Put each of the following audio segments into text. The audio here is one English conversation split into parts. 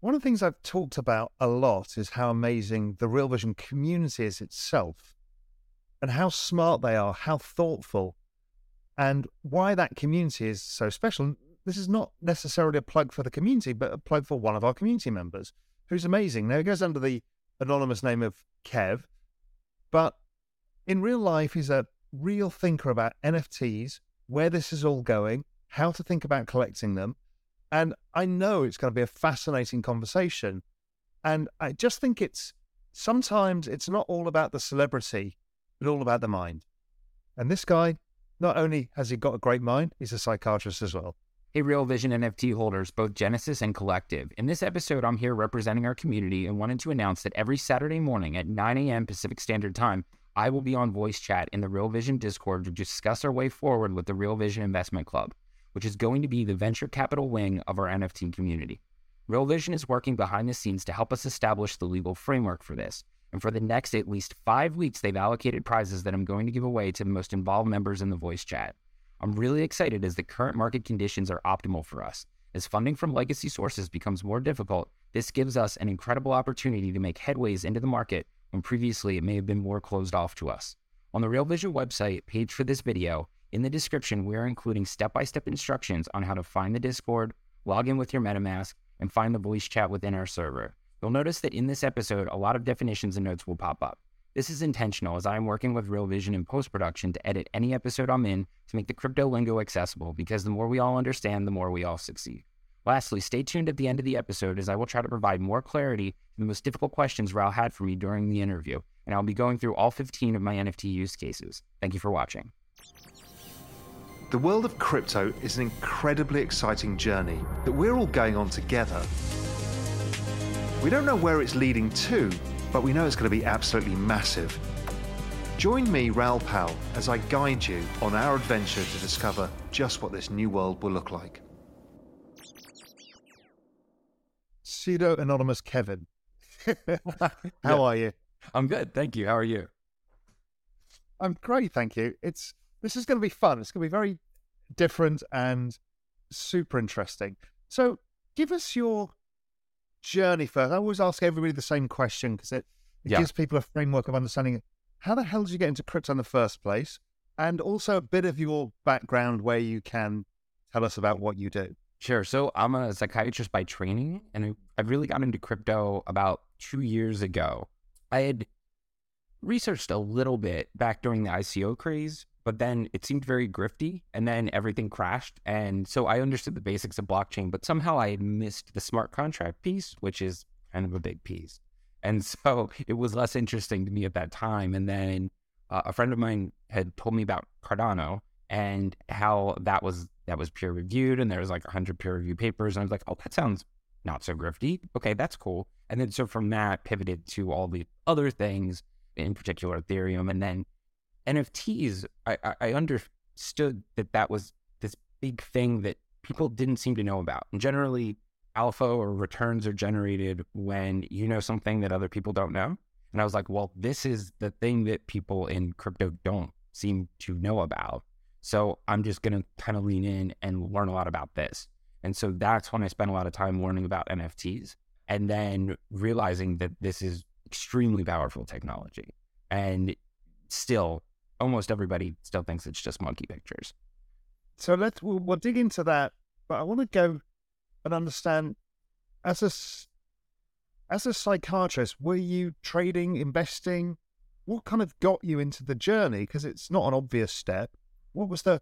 One of the things I've talked about a lot is how amazing the Real Vision community is itself and how smart they are, how thoughtful, and why that community is so special. This is not necessarily a plug for the community, but a plug for one of our community members who's amazing. Now, he goes under the anonymous name of Kev, but in real life, he's a real thinker about NFTs, where this is all going, how to think about collecting them. And I know it's going to be a fascinating conversation. And I just think sometimes it's not all about the celebrity, but all about the mind. And this guy, not only has he got a great mind, he's a psychiatrist as well. Hey, Real Vision NFT holders, both Genesis and Collective. In this episode, I'm here representing our community and wanted to announce that every Saturday morning at 9 a.m. Pacific Standard Time, I will be on voice chat in the Real Vision Discord to discuss our way forward with the Real Vision Investment Club, which is going to be the venture capital wing of our NFT community. Real Vision is working behind the scenes to help us establish the legal framework for this. And for the next at least 5 weeks, they've allocated prizes that I'm going to give away to the most involved members in the voice chat. I'm really excited as the current market conditions are optimal for us. As funding from legacy sources becomes more difficult, this gives us an incredible opportunity to make headways into the market when previously it may have been more closed off to us. On the Real Vision website page for this video, in the description, we are including step-by-step instructions on how to find the Discord, log in with your MetaMask, and find the voice chat within our server. You'll notice that in this episode, a lot of definitions and notes will pop up. This is intentional as I am working with Real Vision in post-production to edit any episode I'm in to make the crypto lingo accessible, because the more we all understand, the more we all succeed. Lastly, stay tuned at the end of the episode as I will try to provide more clarity to the most difficult questions Raoul had for me during the interview, and I'll be going through all 15 of my NFT use cases. Thank you for watching. The world of crypto is an incredibly exciting journey that we're all going on together. We don't know where it's leading to, but we know it's going to be absolutely massive. Join me, Raoul Pal, as I guide you on our adventure to discover just what this new world will look like. Pseudo-anonymous Kevin. How are you? I'm good, thank you. How are you? I'm great, thank you. This is going to be fun. It's going to be very different and super interesting. So give us your journey first. I always ask everybody the same question because it gives people a framework of understanding how the hell did you get into crypto in the first place, and also a bit of your background where you can tell us about what you do. Sure. So I'm a psychiatrist by training, and I really got into crypto about 2 years ago. I had researched a little bit back during the ICO craze, but then it seemed very grifty, and then everything crashed. And so I understood the basics of blockchain, but somehow I had missed the smart contract piece, which is kind of a big piece. And so it was less interesting to me at that time. And then a friend of mine had told me about Cardano and how that was peer reviewed, and there was like 100 peer review papers. And I was like, oh, that sounds not so grifty. Okay, that's cool. And then so from that pivoted to all the other things, in particular Ethereum, and then NFTs. I understood that was this big thing that people didn't seem to know about. And generally, alpha or returns are generated when you know something that other people don't know. And I was like, well, this is the thing that people in crypto don't seem to know about. So I'm just going to kind of lean in and learn a lot about this. And so that's when I spent a lot of time learning about NFTs, and then realizing that this is extremely powerful technology. And still, almost everybody still thinks it's just monkey pictures. So we'll dig into that, but I want to go and understand, as a psychiatrist, were you trading, investing? What kind of got you into the journey? Because it's not an obvious step. What was the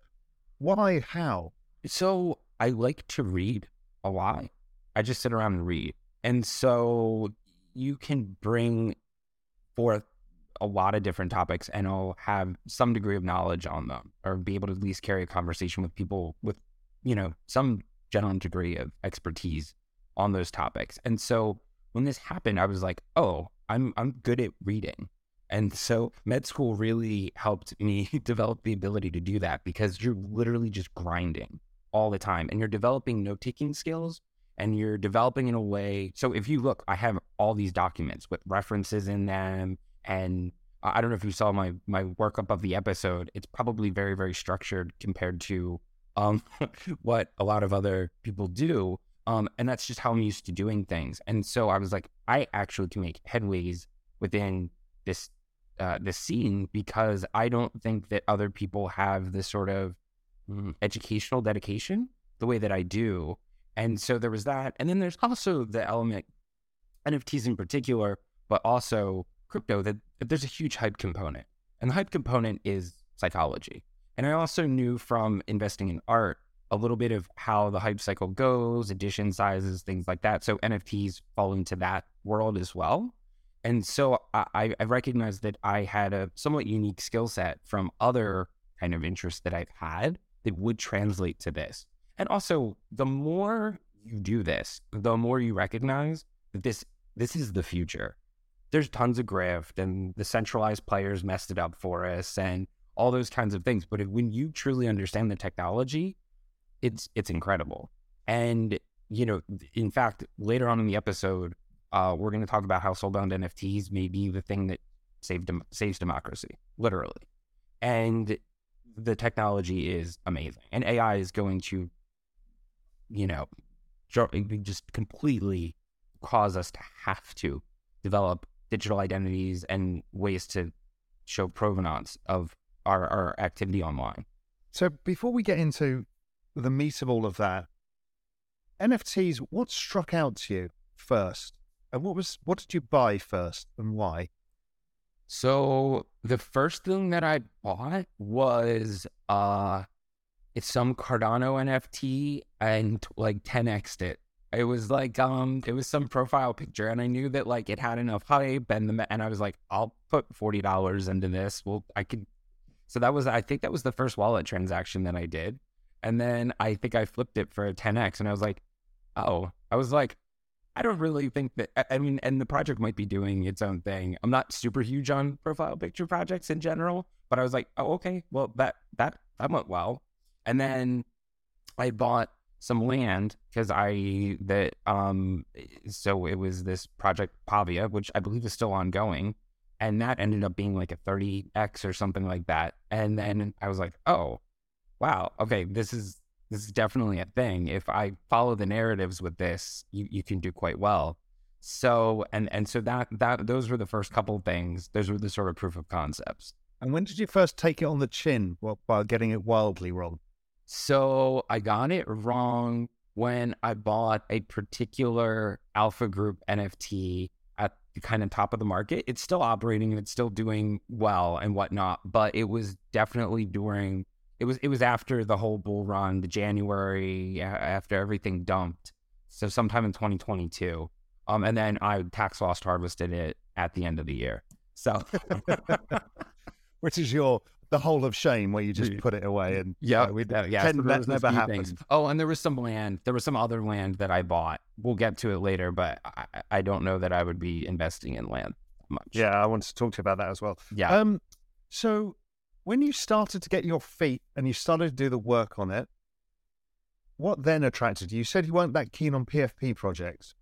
why, how? So I like to read a lot. I just sit around and read. And so you can bring forth a lot of different topics, and I'll have some degree of knowledge on them, or be able to at least carry a conversation with people with, some general degree of expertise on those topics. And so when this happened, I was like, oh, I'm good at reading. And so med school really helped me develop the ability to do that, because you're literally just grinding all the time and you're developing note-taking skills, and you're developing in a way. So if you look, I have all these documents with references in them. And I don't know if you saw my workup of the episode. It's probably very, very structured compared to what a lot of other people do. And that's just how I'm used to doing things. And so I was like, I actually can make headways within this scene, because I don't think that other people have this sort of educational dedication the way that I do. And so there was that. And then there's also the element, NFTs in particular, but also crypto, that there's a huge hype component. And the hype component is psychology. And I also knew from investing in art a little bit of how the hype cycle goes, edition sizes, things like that. So NFTs fall into that world as well. And so I recognized that I had a somewhat unique skill set from other kind of interests that I've had that would translate to this. And also, the more you do this, the more you recognize that this is the future. There's tons of graft, and the centralized players messed it up for us and all those kinds of things. But when you truly understand the technology, it's incredible. And, you know, in fact, later on in the episode, we're going to talk about how soulbound NFTs may be the thing that saves democracy, literally. And the technology is amazing. And AI is going to, you know, just completely cause us to have to develop digital identities and ways to show provenance of our activity online. So before we get into the meat of all of that, NFTs, what struck out to you first? And what did you buy first and why? So the first thing that I bought was it's some Cardano NFT, and like 10x'd it. It was like it was some profile picture, and I knew that like it had enough hype, and I was like, I'll put $40 into this. Well, I could. So that was, I think that was the first wallet transaction that I did, and then I think I flipped it for a 10x, and I was like, oh, I was like, I don't really think that, I mean, and the project might be doing its own thing. I'm not super huge on profile picture projects in general, but I was like, oh, okay, well, that went well. And then I bought some land because so it was this Project Pavia, which I believe is still ongoing. And that ended up being like a 30x or something like that. And then I was like, oh, wow, okay, this is definitely a thing. If I follow the narratives with this, you can do quite well. So, and so that those were the first couple of things. Those were the sort of proof of concepts. And when did you first take it on the chin while getting it wildly wrong? So I got it wrong when I bought a particular alpha group NFT at the kind of top of the market. It's still operating and it's still doing well and whatnot, but it was definitely during... It was after the whole bull run, the January, after everything dumped. So sometime in 2022. And then I tax loss harvested it at the end of the year. So, which is the hole of shame where you just put it away and that never happens. Oh, and there was some land. There was some other land that I bought. We'll get to it later, but I don't know that I would be investing in land much. Yeah, I wanted to talk to you about that as well. Yeah. So, when you started to get your feet and you started to do the work on it, what then attracted you? You said you weren't that keen on PFP projects.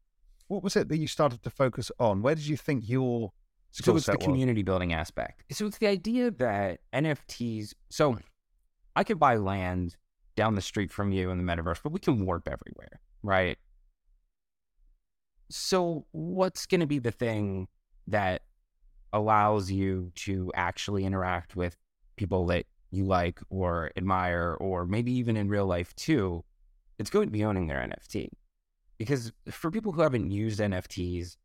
What was it that you started to focus on? Where did you think your skill set was? So it's the community building aspect. So it's the idea that NFTs... So I could buy land down the street from you in the metaverse, but we can warp everywhere, right? So what's going to be the thing that allows you to actually interact with people that you like or admire, or maybe even in real life too? It's going to be owning their NFT. Because for people who haven't used NFTs,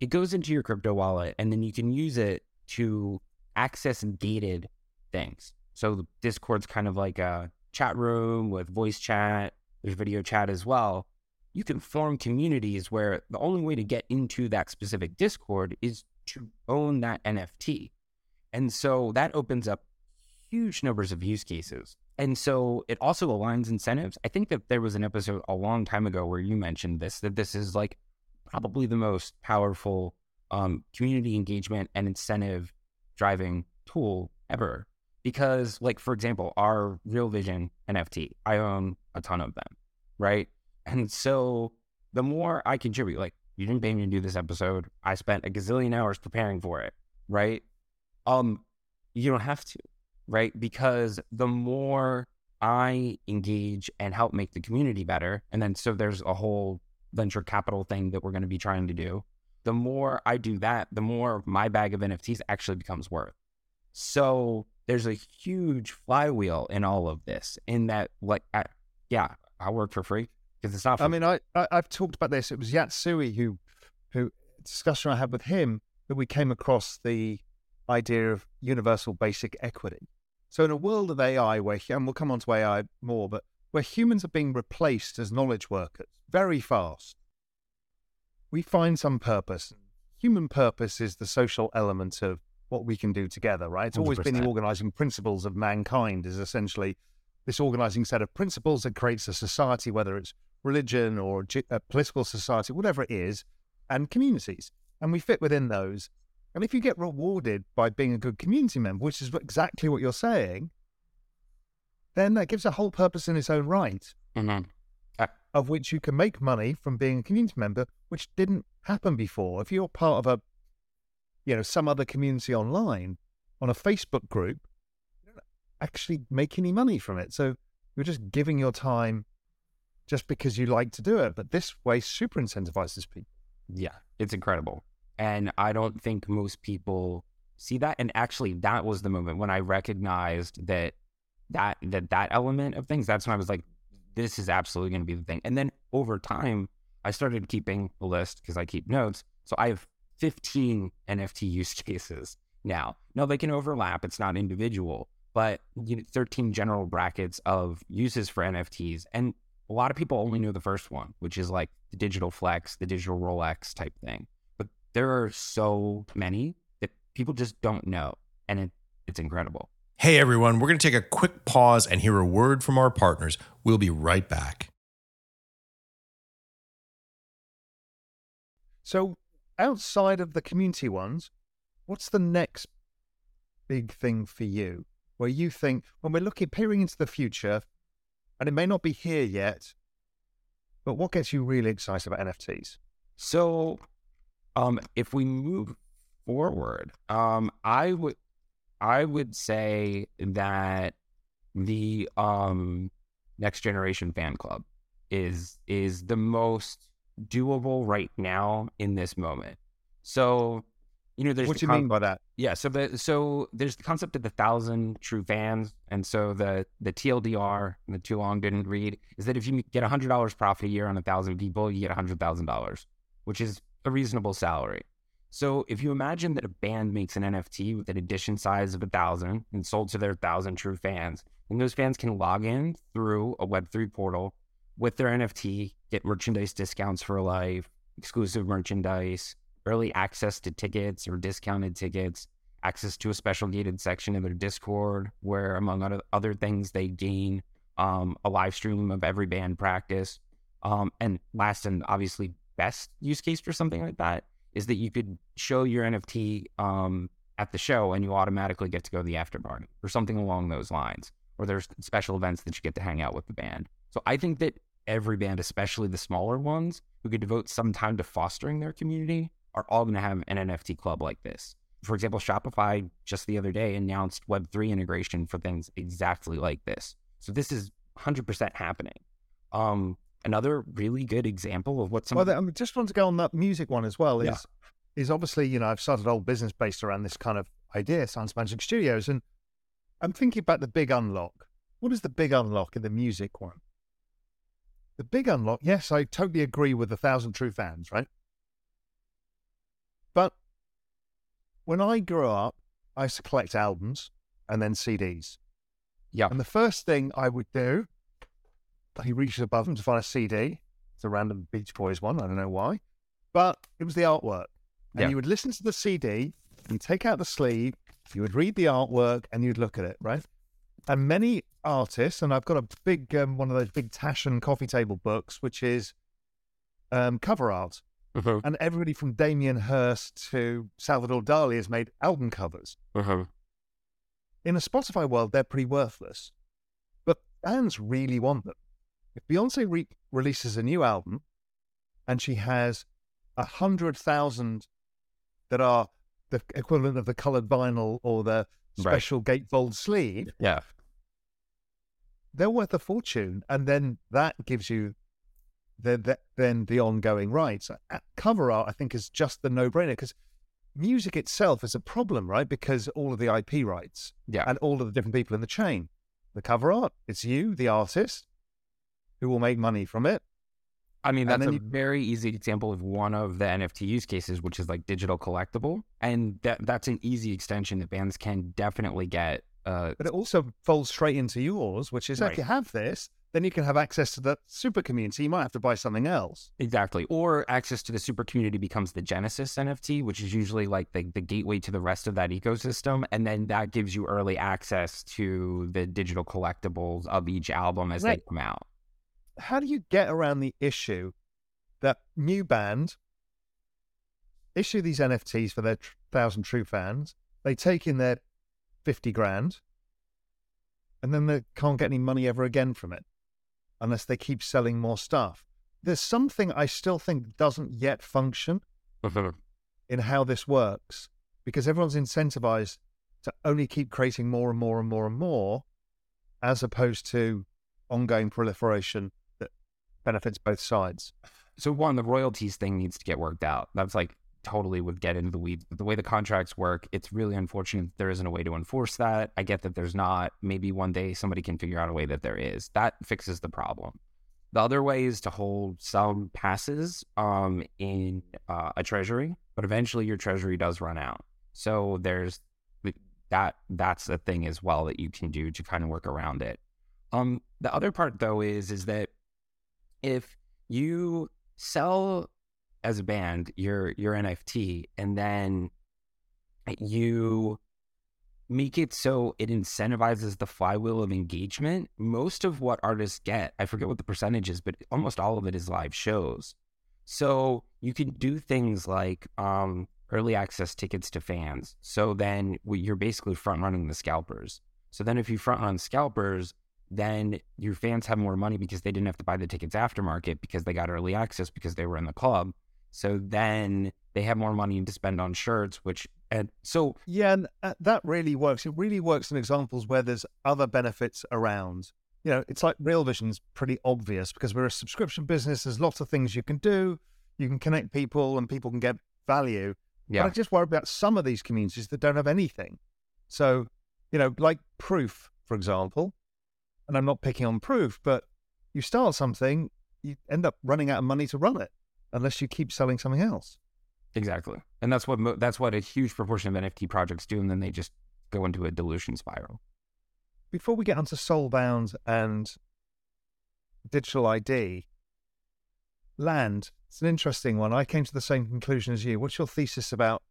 it goes into your crypto wallet and then you can use it to access gated things. So Discord's kind of like a chat room with voice chat. There's video chat as well. You can form communities where the only way to get into that specific Discord is to own that NFT. And so that opens up huge numbers of use cases. And so it also aligns incentives. I think that there was an episode a long time ago where you mentioned this, that this is like probably the most powerful community engagement and incentive driving tool ever. Because, like, for example, our Real Vision NFT, I own a ton of them, right? And so the more I contribute, like, you didn't pay me to do this episode. I spent a gazillion hours preparing for it, right? You don't have to, right? Because the more I engage and help make the community better, and then so there's a whole venture capital thing that we're going to be trying to do. The more I do that, the more my bag of NFTs actually becomes worth. So there's a huge flywheel in all of this, in that, like, I work for free because it's not free. I mean, I've talked about this. It was Yatsui who discussion I had with him that we came across the idea of universal basic equity. So in a world of AI, and we'll come on to AI more, but where humans are being replaced as knowledge workers very fast, we find some purpose. Human purpose is the social element of what we can do together, right? It's 100%. Always been the organizing principles of mankind, is essentially this organizing set of principles that creates a society, whether it's religion or a political society, whatever it is, and communities. And we fit within those. And if you get rewarded by being a good community member, which is exactly what you're saying, then that gives a whole purpose in its own right, mm-hmm. Of which you can make money from being a community member, which didn't happen before. If you're part of a, some other community online, on a Facebook group, you don't actually make any money from it. So you're just giving your time just because you like to do it. But this way super incentivizes people. Yeah, it's incredible. And I don't think most people see that. And actually, that was the moment when I recognized that element of things. That's when I was like, this is absolutely going to be the thing. And then over time, I started keeping a list because I keep notes. So I have 15 NFT use cases now. Now they can overlap. It's not individual, but 13 general brackets of uses for NFTs. And a lot of people only know the first one, which is like the digital flex, the digital Rolex type thing. But there are so many that people just don't know. And it's incredible. Hey everyone, we're going to take a quick pause and hear a word from our partners. We'll be right back. So outside of the community ones, what's the next big thing for you? Where you think, when we're peering into the future, and it may not be here yet, but what gets you really excited about NFTs? So if we move forward, I would say that the next generation fan club is the most doable right now in this moment. So, there's what do you mean by that? Yeah. So there's the concept of the 1,000 true fans, and so the TLDR, the too long didn't read, is that if you get $100 profit a year on 1,000 people, you get $100,000, which is a reasonable salary. So if you imagine that a band makes an NFT with an edition size of 1,000 and sold to their 1,000 true fans, and those fans can log in through a Web3 portal with their NFT, get merchandise discounts for life, exclusive merchandise, early access to tickets or discounted tickets, access to a special gated section of their Discord, where among other things they gain a live stream of every band practice. And last and obviously best use case for something like that is that you could show your NFT at the show and you automatically get to go to the after party or something along those lines, or there's special events that you get to hang out with the band. So I think that every band, especially the smaller ones who could devote some time to fostering their community, are all going to have an NFT club like this. For example, Shopify just the other day announced Web3 integration for things exactly like this. So this is 100% happening. Another really good example of what some... Well, I just want to go on that music one as well is obviously, I've started a whole business based around this kind of idea, Science Magic Studios, and I'm thinking about the big unlock. What is the big unlock in the music one? The big unlock, yes, I totally agree with 1,000 true fans, right? But when I grew up, I used to collect albums and then CDs. Yeah. And the first thing I would do... He reaches above him to find a CD. It's a random Beach Boys one. I don't know why. But it was the artwork. And you would listen to the CD and take out the sleeve. You would read the artwork and you'd look at it, right? And many artists, and I've got a big, one of those big Tashen coffee table books, which is cover art. Uh-huh. And everybody from Damien Hirst to Salvador Dali has made album covers. Uh-huh. In a Spotify world, they're pretty worthless. But fans really want them. If Beyoncé releases a new album and she has 100,000 that are the equivalent of the coloured vinyl or the special gatefold sleeve, they're worth a fortune. And then that gives you then the ongoing rights. Cover art, I think, is just the no-brainer, because music itself is a problem, right? Because all of the IP rights and all of the different people in the chain. The cover art, it's you, the artist, who will make money from it. I mean, that's a very easy example of one of the NFT use cases, which is like digital collectible. And that's an easy extension that bands can definitely get. But it also folds straight into yours, which is if you have this, then you can have access to that super community. You might have to buy something else. Exactly. Or access to the super community becomes the Genesis NFT, which is usually like the gateway to the rest of that ecosystem. And then that gives you early access to the digital collectibles of each album as they come out. How do you get around the issue that new band issue these NFTs for their 1,000 true fans? They take in their 50 grand and then they can't get any money ever again from it unless they keep selling more stuff. There's something I still think doesn't yet function in how this works, because everyone's incentivized to only keep creating more and more and more and more, as opposed to ongoing proliferation that benefits both sides. So one, the royalties thing needs to get worked out. That's like totally would get into the weeds. But the way the contracts work, it's really unfortunate that there isn't a way to enforce that. I get that there's not. Maybe one day somebody can figure out a way that there is. That fixes the problem. The other way is to hold some passes in a treasury, but eventually your treasury does run out. So there's that's the thing as well that you can do to kind of work around it. The other part, though, is that if you sell as a band your NFT and then you make it so it incentivizes the flywheel of engagement, most of what artists get, I forget what the percentage is, but almost all of it is live shows. So you can do things like early access tickets to fans. So then you're basically front-running the scalpers. So then if you front-run scalpers, then your fans have more money because they didn't have to buy the tickets aftermarket because they got early access because they were in the club. So then they have more money to spend on shirts, and that really works. It really works in examples where there's other benefits around. You know, it's like Real Vision's pretty obvious because we're a subscription business. There's lots of things you can do. You can connect people and people can get value. Yeah. But I just worry about some of these communities that don't have anything. So, you know, like Proof, for example. And I'm not picking on Proof, but you start something, you end up running out of money to run it unless you keep selling something else. Exactly. And that's what a huge proportion of NFT projects do, and then they just go into a dilution spiral. Before we get onto Soulbound and digital ID, land, it's an interesting one. I came to the same conclusion as you. What's your thesis about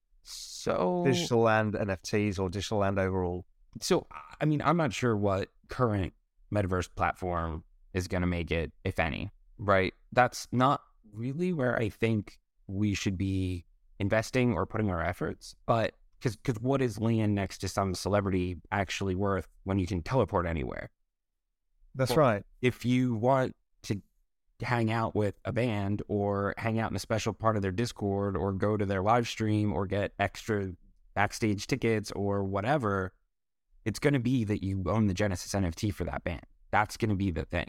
digital land NFTs or digital land overall? So, I mean, I'm not sure what current metaverse platform is going to make it, if any, right? That's not really where I think we should be investing or putting our efforts. But because what is land next to some celebrity actually worth when you can teleport anywhere? That's right. If you want to hang out with a band or hang out in a special part of their Discord or go to their live stream or get extra backstage tickets or whatever, it's going to be that you own the Genesis NFT for that band. That's going to be the thing.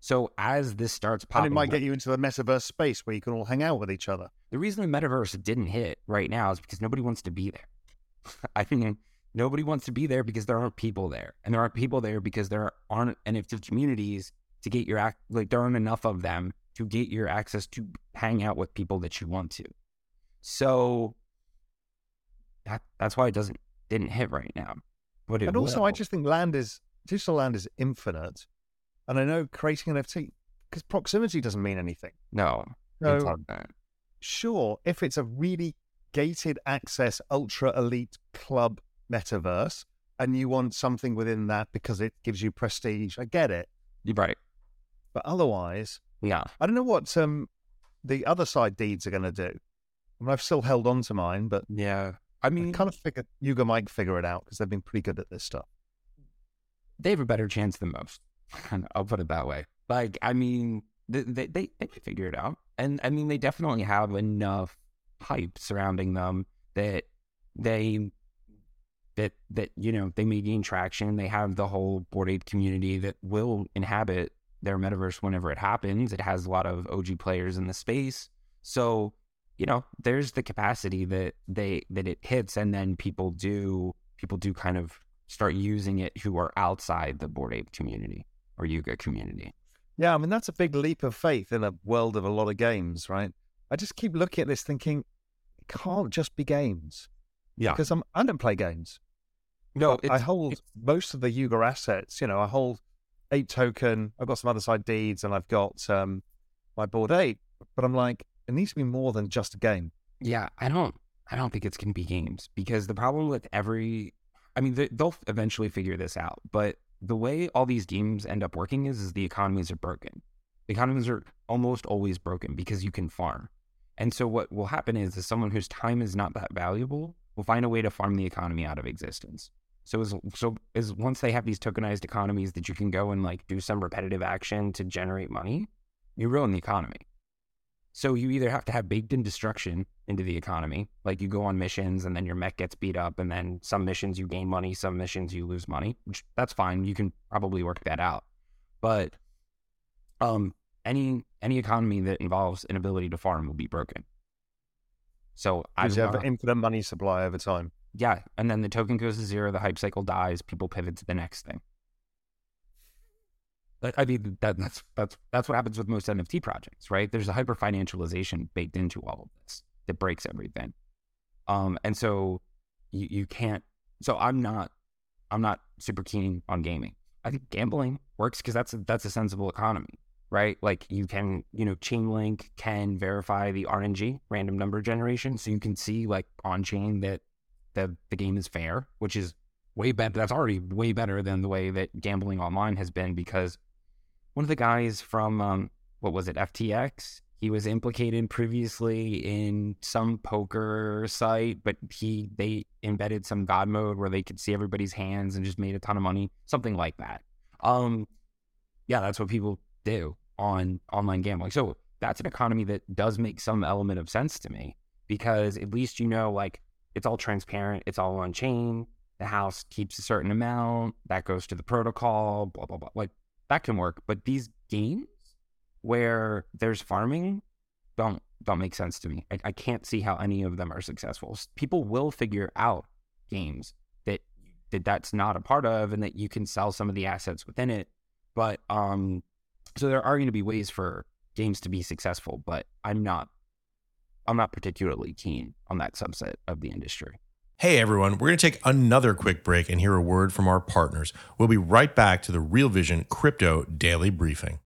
So as this starts popping... And it might get you into the metaverse space where you can all hang out with each other. The reason the metaverse didn't hit right now is because nobody wants to be there. I mean, nobody wants to be there because there aren't people there. And there aren't people there because there aren't NFT communities to get your... there aren't enough of them to get your access to hang out with people that you want to. So that's why it didn't hit right now. And also, I just think digital land is infinite. And I know creating an NFT, because proximity doesn't mean anything. No, it's hard. Sure, if it's a really gated access, ultra elite club metaverse, and you want something within that because it gives you prestige, I get it. Right. But otherwise, I don't know what the other side deeds are going to do. I mean, I've still held on to mine, but yeah, I mean, I kind of figure Yuga might figure it out because they've been pretty good at this stuff. They have a better chance than most. I'll put it that way. Like, I mean, they figure it out, and I mean, they definitely have enough hype surrounding them that that you know, they may gain traction. They have the whole Bored Ape community that will inhabit their metaverse whenever it happens. It has a lot of OG players in the space, so you know, there's the capacity that it hits, and then people do kind of start using it who are outside the Bored Ape community or Yuga community. Yeah, I mean, that's a big leap of faith in a world of a lot of games, right? I just keep looking at this thinking, it can't just be games. Yeah, because I don't play games. No, I hold most of the Yuga assets. You know, I hold Ape Token. I've got some other side deeds, and I've got my Bored Ape. But I'm like, it needs to be more than just a game. Yeah, I don't think it's going to be games, because the problem with I mean, they'll eventually figure this out. But the way all these games end up working is the economies are broken. The economies are almost always broken because you can farm, and so what will happen is someone whose time is not that valuable will find a way to farm the economy out of existence. So once they have these tokenized economies that you can go and like do some repetitive action to generate money, you ruin the economy. So you either have to have baked in destruction into the economy, like you go on missions and then your mech gets beat up, and then some missions you gain money, some missions you lose money, which that's fine. You can probably work that out. But any economy that involves an ability to farm will be broken. So I have an infinite money supply over time. Yeah, and then the token goes to zero, the hype cycle dies, people pivot to the next thing. But, I mean, that's what happens with most NFT projects, right? There's a hyper financialization baked into all of this that breaks everything. And so you can't. So I'm not super keen on gaming. I think gambling works because that's a sensible economy. Right? Like you can, you know, Chainlink can verify the RNG, random number generation. So you can see like on chain that the game is fair, which is way better. That's already way better than the way that gambling online has been, because one of the guys from, FTX, he was implicated previously in some poker site, but they embedded some god mode where they could see everybody's hands and just made a ton of money, something like that. Yeah, that's what people do on online gambling. So that's an economy that does make some element of sense to me, because at least, you know, like it's all transparent, it's all on chain, the house keeps a certain amount that goes to the protocol, blah blah blah, like that can work. But these games where there's farming don't make sense to me. I can't see how any of them are successful. People will figure out games that's not a part of, and that you can sell some of the assets within it. But so there are going to be ways for games to be successful, but I'm not particularly keen on that subset of the industry. Hey everyone, we're going to take another quick break and hear a word from our partners. We'll be right back to the Real Vision Crypto Daily Briefing.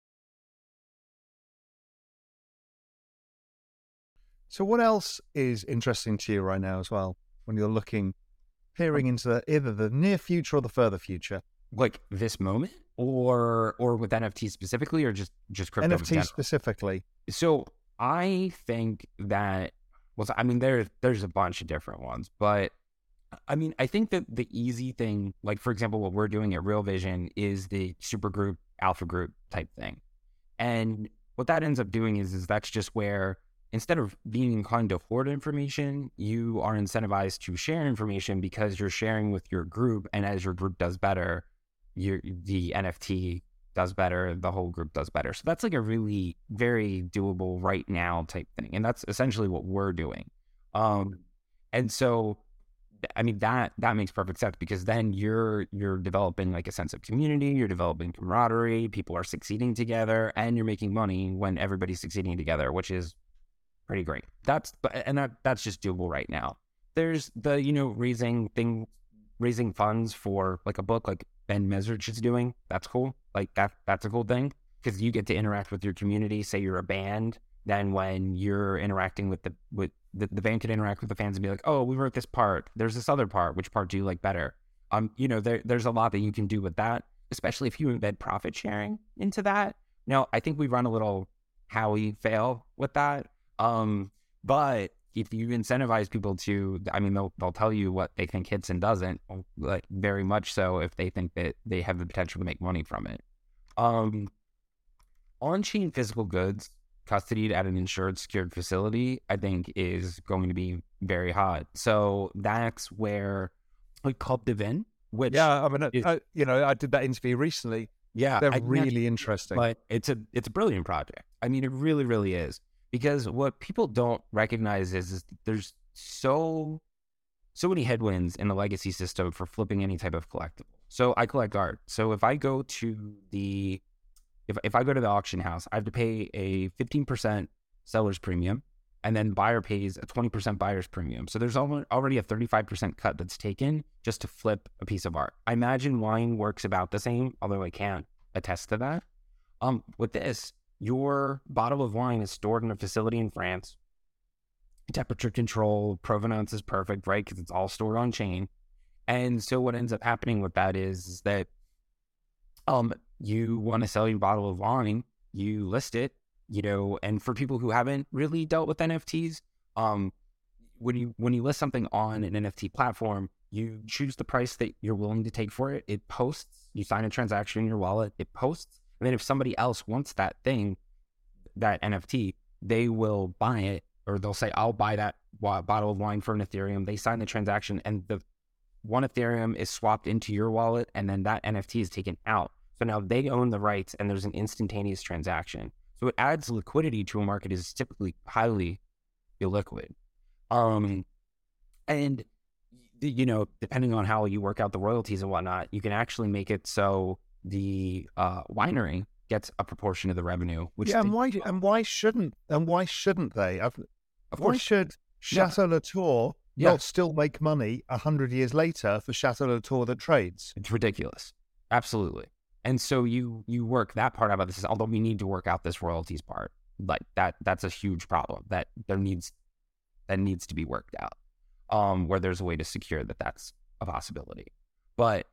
So what else is interesting to you right now as well, when you're peering into either the near future or the further future? Like this moment? Or with NFT specifically, or just crypto NFT specifically? So I think that, there's a bunch of different ones, but I mean, I think that the easy thing, like for example, what we're doing at Real Vision is the super group, alpha group type thing. And what that ends up doing is that's just where instead of being inclined to hoard information, you are incentivized to share information, because you're sharing with your group, and as your group does better, the NFT does better, the whole group does better. So that's like a really very doable right now type thing. And that's essentially what we're doing. And so, I mean, that makes perfect sense, because then you're developing like a sense of community, you're developing camaraderie, people are succeeding together, and you're making money when everybody's succeeding together, which is pretty great. That's just doable right now. There's the, you know, raising funds for like a book, like Ben Mezrich is doing. That's cool. Like that's a cool thing, because you get to interact with your community. Say you're a band, then when you're interacting with the band, can interact with the fans and be like, oh, we wrote this part, there's this other part, which part do you like better? You know, there's a lot that you can do with that, especially if you embed profit sharing into that. Now, I think we run a little how we fail with that. But if you incentivize people to, I mean, they'll tell you what they think hits and doesn't, like very much so if they think that they have the potential to make money from it. On-chain physical goods custodied at an insured secured facility, I think is going to be very hot. So that's where like Club Devin, which I did that interview recently. Yeah, they're really interesting. But it's a brilliant project. I mean, it really, really is. Because what people don't recognize is there's so many headwinds in the legacy system for flipping any type of collectible. So I collect art. So if I go to the auction house, I have to pay a 15% seller's premium, and then buyer pays a 20% buyer's premium. So there's already a 35% cut that's taken just to flip a piece of art. I imagine wine works about the same, although I can't attest to that. With this, your bottle of wine is stored in a facility in France. Temperature control, provenance is perfect, right? Because it's all stored on chain. And so what ends up happening with that is that you want to sell your bottle of wine, you list it, you know, and for people who haven't really dealt with NFTs, when you list something on an NFT platform, you choose the price that you're willing to take for it. It posts, you sign a transaction in your wallet, it posts. And then if somebody else wants that thing, that NFT, they will buy it, or they'll say, I'll buy that bottle of wine for an Ethereum. They sign the transaction, and the one Ethereum is swapped into your wallet, and then that NFT is taken out. So now they own the rights, and there's an instantaneous transaction. So it adds liquidity to a market that is typically highly illiquid. And, you know, depending on how you work out the royalties and whatnot, you can actually make it so the winery gets a proportion of the revenue. Which why shouldn't they? Should Chateau Latour not still make money 100 years later for Chateau Latour that trades? It's ridiculous, absolutely. And so you work that part out of this. Although we need to work out this royalties part, like that's a huge problem that needs to be worked out. Where there's a way to secure that that's a possibility, but.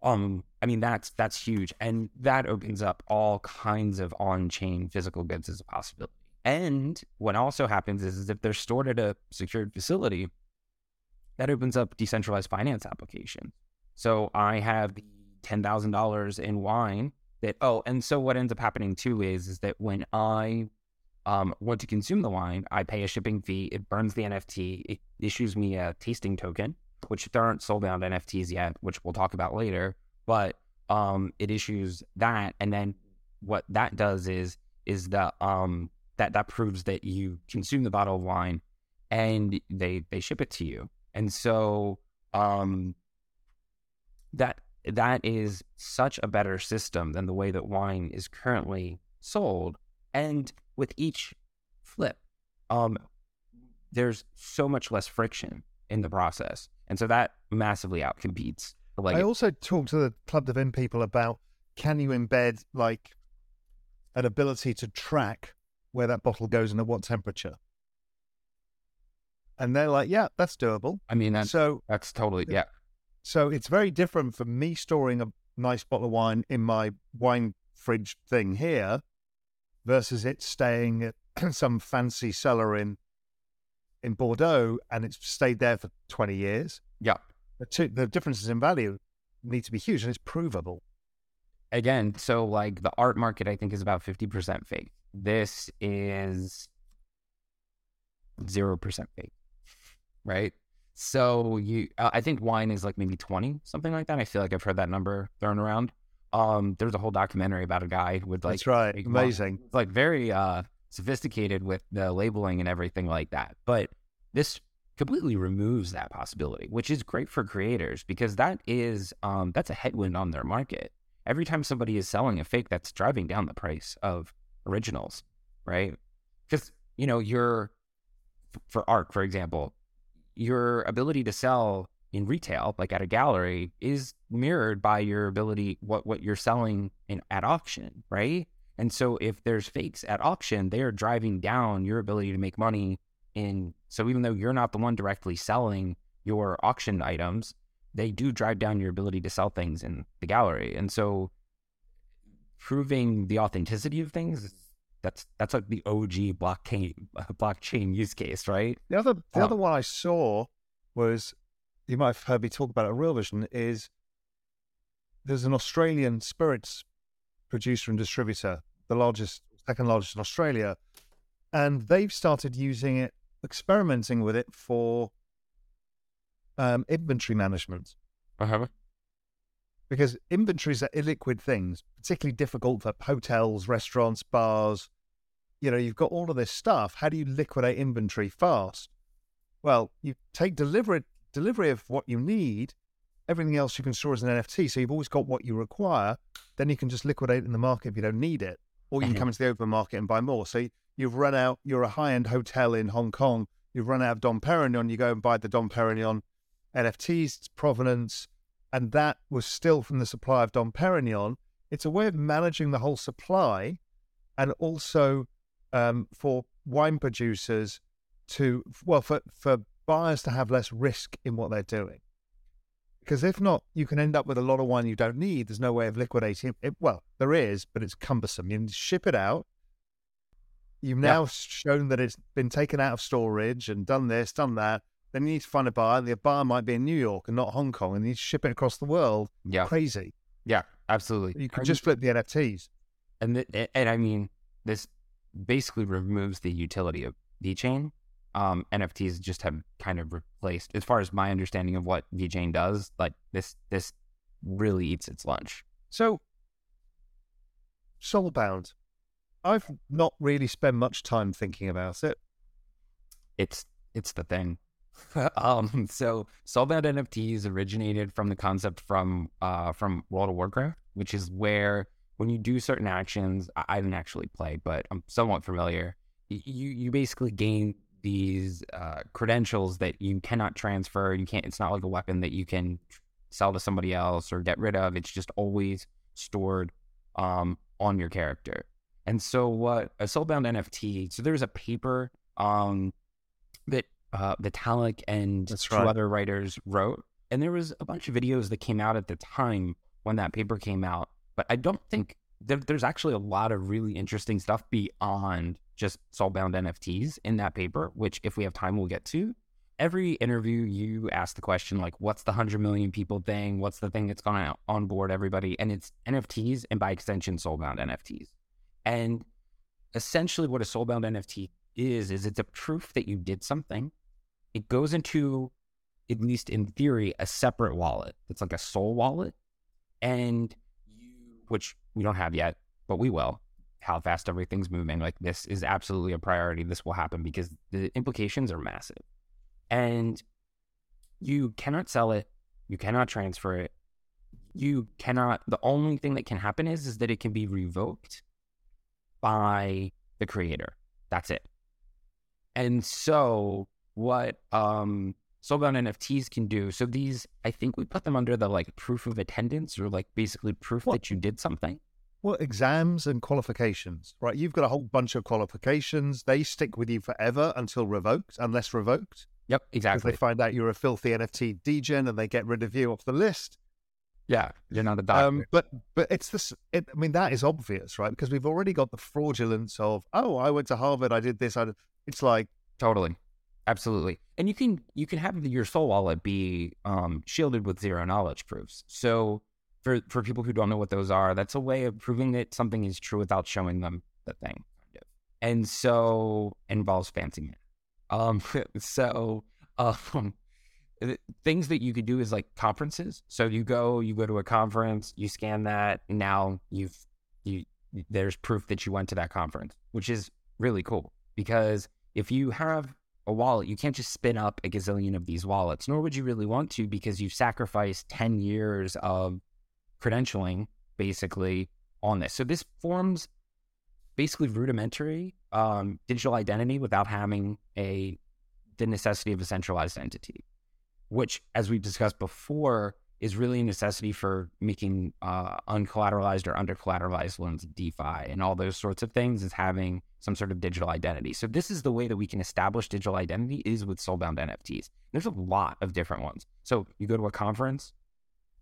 I mean, that's huge. And that opens up all kinds of on-chain physical goods as a possibility. And what also happens is if they're stored at a secured facility, that opens up decentralized finance applications. So I have the $10,000 in wine that, and so what ends up happening too is that when I want to consume the wine, I pay a shipping fee, it burns the NFT, it issues me a tasting token, which there aren't sold out NFTs yet, which we'll talk about later, but it issues that, and then what that does is that proves that you consume the bottle of wine, and they ship it to you, and so that is such a better system than the way that wine is currently sold, and with each flip, there's so much less friction in the process. And so that massively outcompetes. Like, I also talked to the Club Devin people about, can you embed like an ability to track where that bottle goes and at what temperature? And they're like, yeah, that's doable. I mean, that's totally, yeah. So it's very different from me storing a nice bottle of wine in my wine fridge thing here versus it staying at some fancy cellar in Bordeaux, and it's stayed there for 20 years. Yeah. The differences in value need to be huge, and it's provable. Again, so like the art market, I think, is about 50% fake. This is 0% fake, right? So I think wine is like maybe 20, something like that. I feel like I've heard that number thrown around. There's a whole documentary about a guy with like... That's right. Amazing. Wine. Like very... sophisticated with the labeling and everything like that. But this completely removes that possibility, which is great for creators, because that is that's a headwind on their market. Every time somebody is selling a fake, that's driving down the price of originals, right? Because, you know, for art, for example, your ability to sell in retail, like at a gallery, is mirrored by your ability, what you're selling at auction, right? And so if there's fakes at auction, they are driving down your ability to make money. So even though you're not the one directly selling your auction items, they do drive down your ability to sell things in the gallery. And so proving the authenticity of things is That's like the OG blockchain use case, right? The other one I saw was, you might have heard me talk about it on Real Vision, is there's an Australian spirits producer and distributor, the largest, second largest in Australia, and they've started using it, experimenting with it for inventory management. Because inventories are illiquid things, particularly difficult for hotels, restaurants, bars. You know, you've got all of this stuff. How do you liquidate inventory fast? Well, you take delivery of what you need. Everything else you can store as an NFT, so you've always got what you require. Then you can just liquidate in the market if you don't need it, or you can come into the open market and buy more. So you've run out. You're a high-end hotel in Hong Kong. You've run out of Dom Perignon. You go and buy the Dom Perignon NFTs, provenance, and that was still from the supply of Dom Perignon. It's a way of managing the whole supply, and also for wine producers to, well, for buyers to have less risk in what they're doing. Because if not, you can end up with a lot of wine you don't need. There's no way of liquidating it. Well, there is, but it's cumbersome. You can ship it out. You've now shown that it's been taken out of storage and done this, done that. Then you need to find a buyer. The buyer might be in New York and not Hong Kong, and you need to ship it across the world. Yeah. Crazy. Yeah, absolutely. You can just flip the NFTs. And I mean, this basically removes the utility of VeChain. NFTs just have kind of replaced, as far as my understanding of what VeChain does, like this really eats its lunch. So, Soulbound, I've not really spent much time thinking about it. It's the thing. So Soulbound NFTs originated from the concept from World of Warcraft, which is where when you do certain actions, I didn't actually play, but I'm somewhat familiar. You basically gain these credentials that you cannot transfer. You can't. It's not like a weapon that you can sell to somebody else or get rid of. It's just always stored on your character. And so what a Soulbound NFT. So there's a paper that Vitalik and other writers wrote, and there was a bunch of videos that came out at the time when that paper came out. But I don't think there's actually a lot of really interesting stuff beyond just Soulbound NFTs in that paper, which if we have time, we'll get to. Every interview, you ask the question, like, what's the 100 million people thing? What's the thing that's gone on board everybody? And it's NFTs, and by extension, Soulbound NFTs. And essentially what a Soulbound NFT is it's a proof that you did something. It goes into, at least in theory, a separate wallet. It's like a Soul wallet, and which we don't have yet, but we will. How fast everything's moving, like this is absolutely a priority. This will happen because the implications are massive, and you cannot sell it. You cannot transfer it. You cannot, the only thing that can happen is that it can be revoked by the creator. That's it. And so what Soulbound NFTs can do, so these, I think we put them under the like proof of attendance, or like basically proof that you did something. Well, exams and qualifications, right? You've got a whole bunch of qualifications. They stick with you forever until revoked, unless revoked. Yep, exactly. Because they find out you're a filthy NFT degen and they get rid of you off the list. Yeah, you're not a doctor. But it's this. I mean, that is obvious, right? Because we've already got the fraudulence of, oh, I went to Harvard, I did this. It's like totally. Absolutely. And you can have your Soul wallet be shielded with zero knowledge proofs. So for people who don't know what those are, that's a way of proving that something is true without showing them the thing. And so involves fancy man. Things that you could do is like conferences. So you go to a conference, you scan that, and now there's proof that you went to that conference, which is really cool, because if you have a wallet, you can't just spin up a gazillion of these wallets, nor would you really want to, because you've sacrificed 10 years of credentialing basically on this. So this forms basically rudimentary digital identity without having the necessity of a centralized entity, which, as we've discussed before, is really a necessity for making uncollateralized or under-collateralized loans, DeFi, and all those sorts of things, is having some sort of digital identity. So this is the way that we can establish digital identity, is with Soulbound NFTs. There's a lot of different ones. So you go to a conference,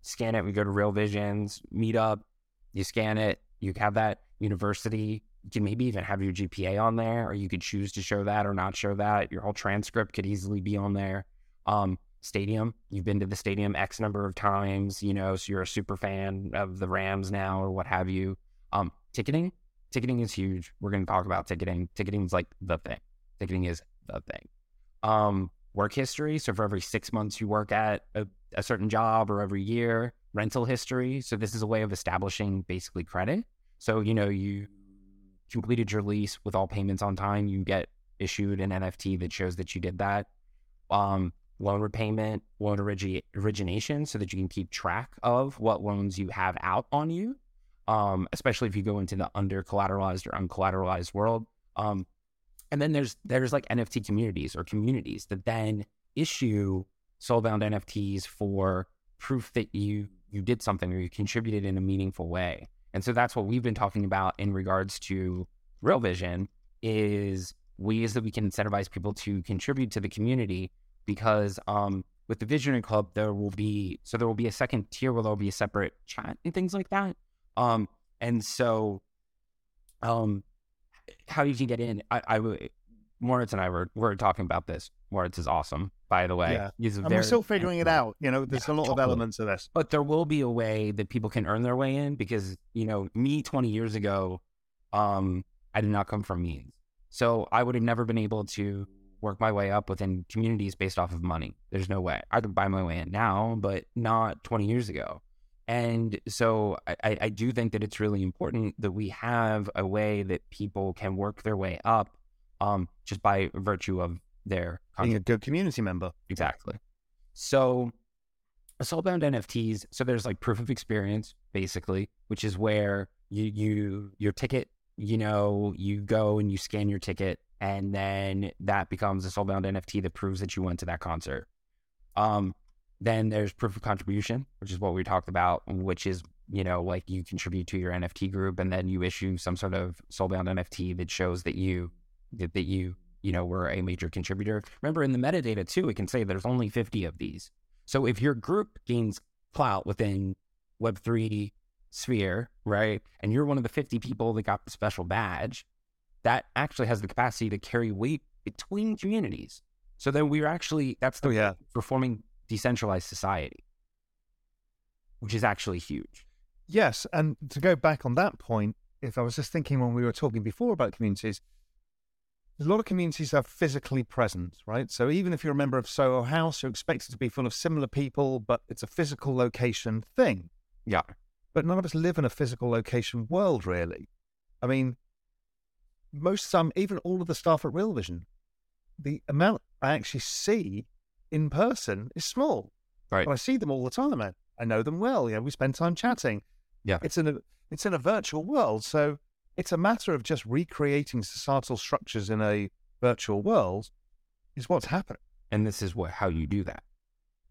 scan it, we go to Real Visions, meet up, you scan it, you have that university You can maybe even have your GPA on there, or you could choose to show that or not show that. Your whole transcript could easily be on there. Stadium, you've been to the stadium X number of times, you know, so you're a super fan of the Rams now or what have you. Ticketing is huge. We're going to talk about ticketing. Ticketing is like the thing. Ticketing is the thing. Work history. So for every 6 months you work at a certain job or every year. Rental history. So this is a way of establishing basically credit. So, you know, you completed your lease with all payments on time, you get issued an NFT that shows that you did that. Loan repayment, loan origination, so that you can keep track of what loans you have out on you, especially if you go into the under-collateralized or uncollateralized world. And then there's like NFT communities or communities that then issue soulbound NFTs for proof that you did something or you contributed in a meaningful way. And so that's what we've been talking about in regards to Real Vision, is ways that we can incentivize people to contribute to the community, because with the Visionary Club, there will be a second tier where there'll be a separate chat and things like that. How you can get in, Moritz and I were talking about this. Moritz is awesome, by the way. Yeah. We're still figuring it out. You know, there's a lot of elements of this. But there will be a way that people can earn their way in, because, you know, me 20 years ago, I did not come from means. So I would have never been able to work my way up within communities based off of money. There's no way. I could buy my way in now, but not 20 years ago. And so I do think that it's really important that we have a way that people can work their way up, just by virtue of their being a good community member. Exactly. So soulbound NFTs, so there's like proof of experience, basically, which is where your ticket, you know, you go and you scan your ticket, and then that becomes a soulbound NFT that proves that you went to that concert. Then there's proof of contribution, which is what we talked about, which is, you know, like you contribute to your NFT group and then you issue some sort of soulbound NFT that shows that you were a major contributor. Remember, in the metadata too, it can say there's only 50 of these. So if your group gains clout within Web3 sphere, right, and you're one of the 50 people that got the special badge, that actually has the capacity to carry weight between communities. So then performing decentralized society, which is actually huge. Yes, and to go back on that point, if I was just thinking when we were talking before about communities, a lot of communities are physically present, right? So even if you're a member of Soho House, you're expected to be full of similar people, but it's a physical location thing. Yeah. But none of us live in a physical location world, really. I mean, even all of the staff at Real Vision, the amount I actually see in person is small. Right. But I see them all the time. I know them well. You know, we spend time chatting. Yeah. It's in a virtual world, so it's a matter of just recreating societal structures in a virtual world is what's happening. And this is how you do that.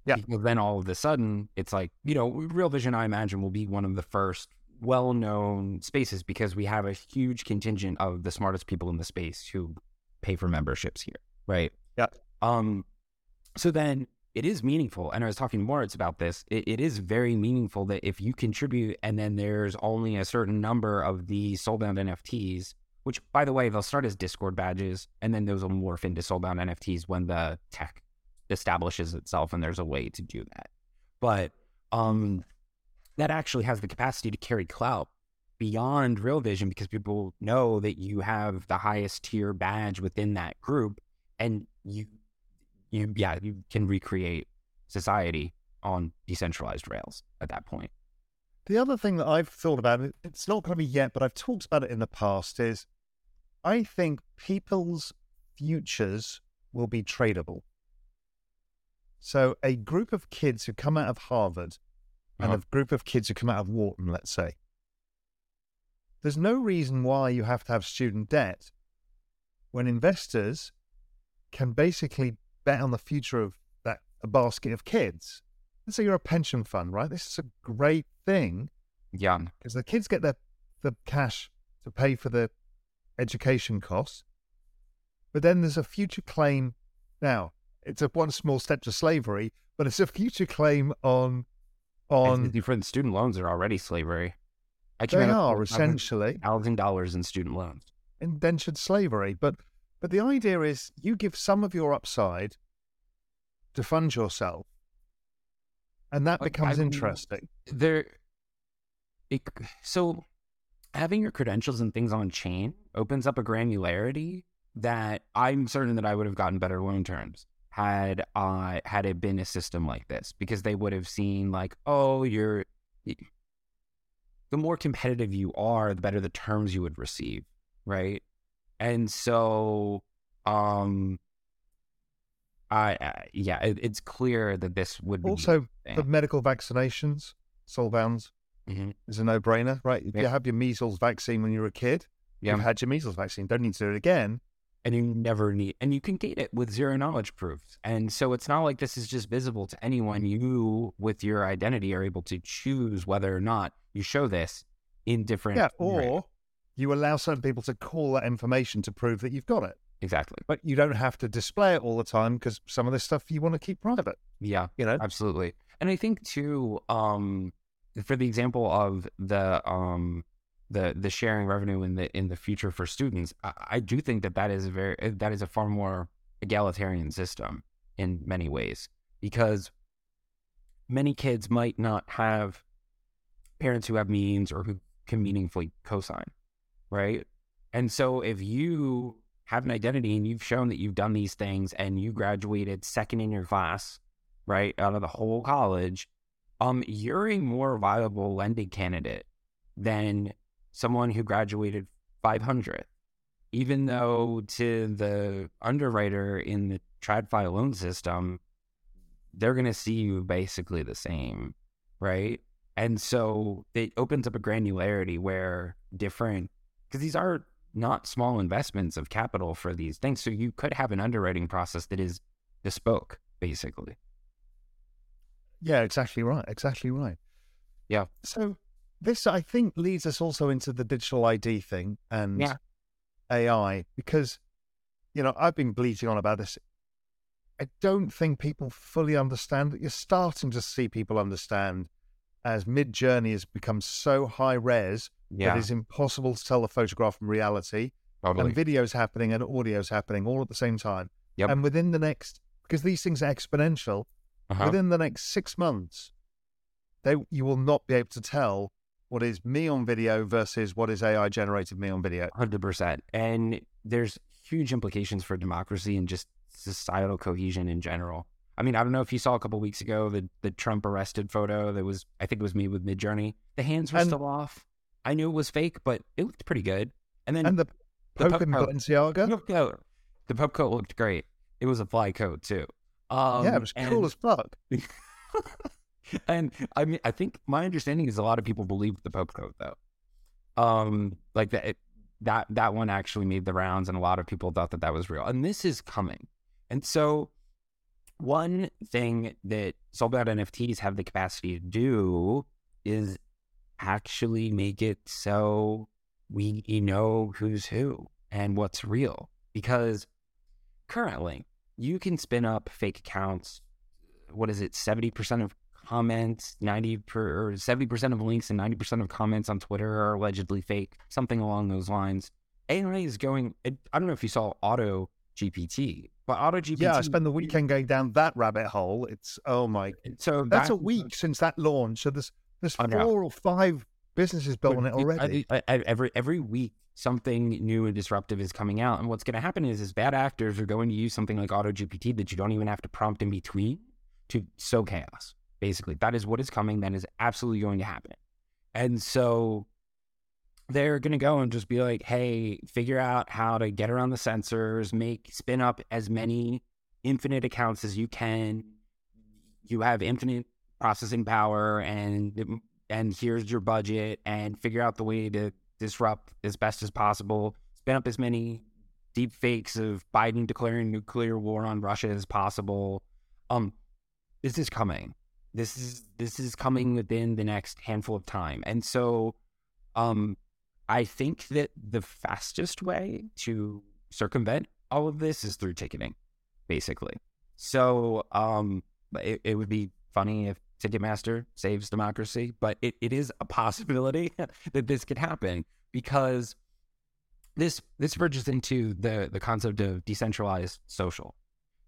Yeah. Because then all of a sudden, it's like, you know, Real Vision, I imagine, will be one of the first well-known spaces, because we have a huge contingent of the smartest people in the space who pay for memberships here, right? Yeah. So then it is meaningful. And I was talking to Moritz about this. It is very meaningful that if you contribute and then there's only a certain number of the soulbound NFTs, which, by the way, they'll start as Discord badges, and then those will morph into soulbound NFTs when the tech establishes itself and there's a way to do that. But that actually has the capacity to carry clout beyond Real Vision, because people know that you have the highest tier badge within that group, and you can recreate society on decentralized rails at that point. The other thing that I've thought about, it's not going to be yet, but I've talked about it in the past, is I think people's futures will be tradable. So a group of kids who come out of Harvard and a group of kids who come out of Wharton, let's say, there's no reason why you have to have student debt when investors can basically bet on the future of that a basket of kids. And so you're a pension fund, right? This is a great thing. Yeah. Because the kids get the cash to pay for the education costs. But then there's a future claim. Now, it's a one small step to slavery, but it's a future claim on... different student loans are already slavery. They are essentially $1,000 in student loans, indentured slavery. But the idea is you give some of your upside to fund yourself, and that becomes interesting. So having your credentials and things on chain opens up a granularity that I'm certain that I would have gotten better loan terms had it been a system like this, because they would have seen like, oh, the more competitive you are, the better the terms you would receive, right? And so, it's clear that this would be also the medical vaccinations, Solvans, mm-hmm. is a no-brainer, right? If you have your measles vaccine when you're a kid, you've had your measles vaccine, don't need to do it again. And you never need, and you can date it with zero knowledge proofs. And so it's not like this is just visible to anyone. You, with your identity, are able to choose whether or not you show this in different... Yeah, or right. You allow certain people to call that information to prove that you've got it. Exactly. But you don't have to display it all the time, because some of this stuff you want to keep private. Yeah, you know? Absolutely. And I think, too, for the example of the sharing revenue in the future for students, I do think that is a far more egalitarian system in many ways, because many kids might not have parents who have means or who can meaningfully cosign, right? And so if you have an identity and you've shown that you've done these things and you graduated second in your class, right, out of the whole college, you're a more viable lending candidate than someone who graduated 500, even though to the underwriter in the TradFi loan system, they're going to see you basically the same, right? And so it opens up a granularity where different, because these are not small investments of capital for these things. So you could have an underwriting process that is bespoke, basically. Yeah, exactly right. Exactly right. Yeah. So this, I think, leads us also into the digital ID thing and AI, because, you know, I've been bleating on about this. I don't think people fully understand that. You're starting to see people understand as Mid-Journey has become so high res that it's impossible to tell a photograph from reality. Probably. And video's happening and audio's happening all at the same time. Yep. And within the next, because these things are exponential, within the next 6 months, you will not be able to tell what is me on video versus what is AI-generated me on video. 100%. And there's huge implications for democracy and just societal cohesion in general. I mean, I don't know if you saw a couple of weeks ago the Trump arrested photo that was, I think it was me with Midjourney. The hands were still off. I knew it was fake, but it looked pretty good. And then the Pope in Balenciaga? The Pope coat looked great. It was a fly coat, too. It was cool as fuck. And I mean, I think my understanding is a lot of people believed the Pope coat, though. Like that one actually made the rounds, and a lot of people thought that was real. And this is coming. And so, one thing that soulbound NFTs have the capacity to do is actually make it so we know who's who and what's real. Because currently, you can spin up fake accounts. What is it? 70% of comments, 70% of links and 90% of comments on Twitter are allegedly fake, something along those lines. AI is going, I don't know if you saw Auto GPT, but Auto GPT. Yeah, I spent the weekend going down that rabbit hole. It's, oh my. So that's a week since that launch. So there's 4 or 5 businesses built on it already. Every week, something new and disruptive is coming out. And what's going to happen is bad actors are going to use something like Auto GPT that you don't even have to prompt in between to sow chaos. Basically, that is what is coming. That is absolutely going to happen. And so they're going to go and just be like, hey, figure out how to get around the sensors, spin up as many infinite accounts as you can. You have infinite processing power, and here's your budget, and figure out the way to disrupt as best as possible. Spin up as many deep fakes of Biden declaring nuclear war on Russia as possible. This is coming. This is coming within the next handful of time. And so I think that the fastest way to circumvent all of this is through ticketing, basically. So it would be funny if Ticketmaster saves democracy, but it is a possibility that this could happen, because this verges into the concept of decentralized social.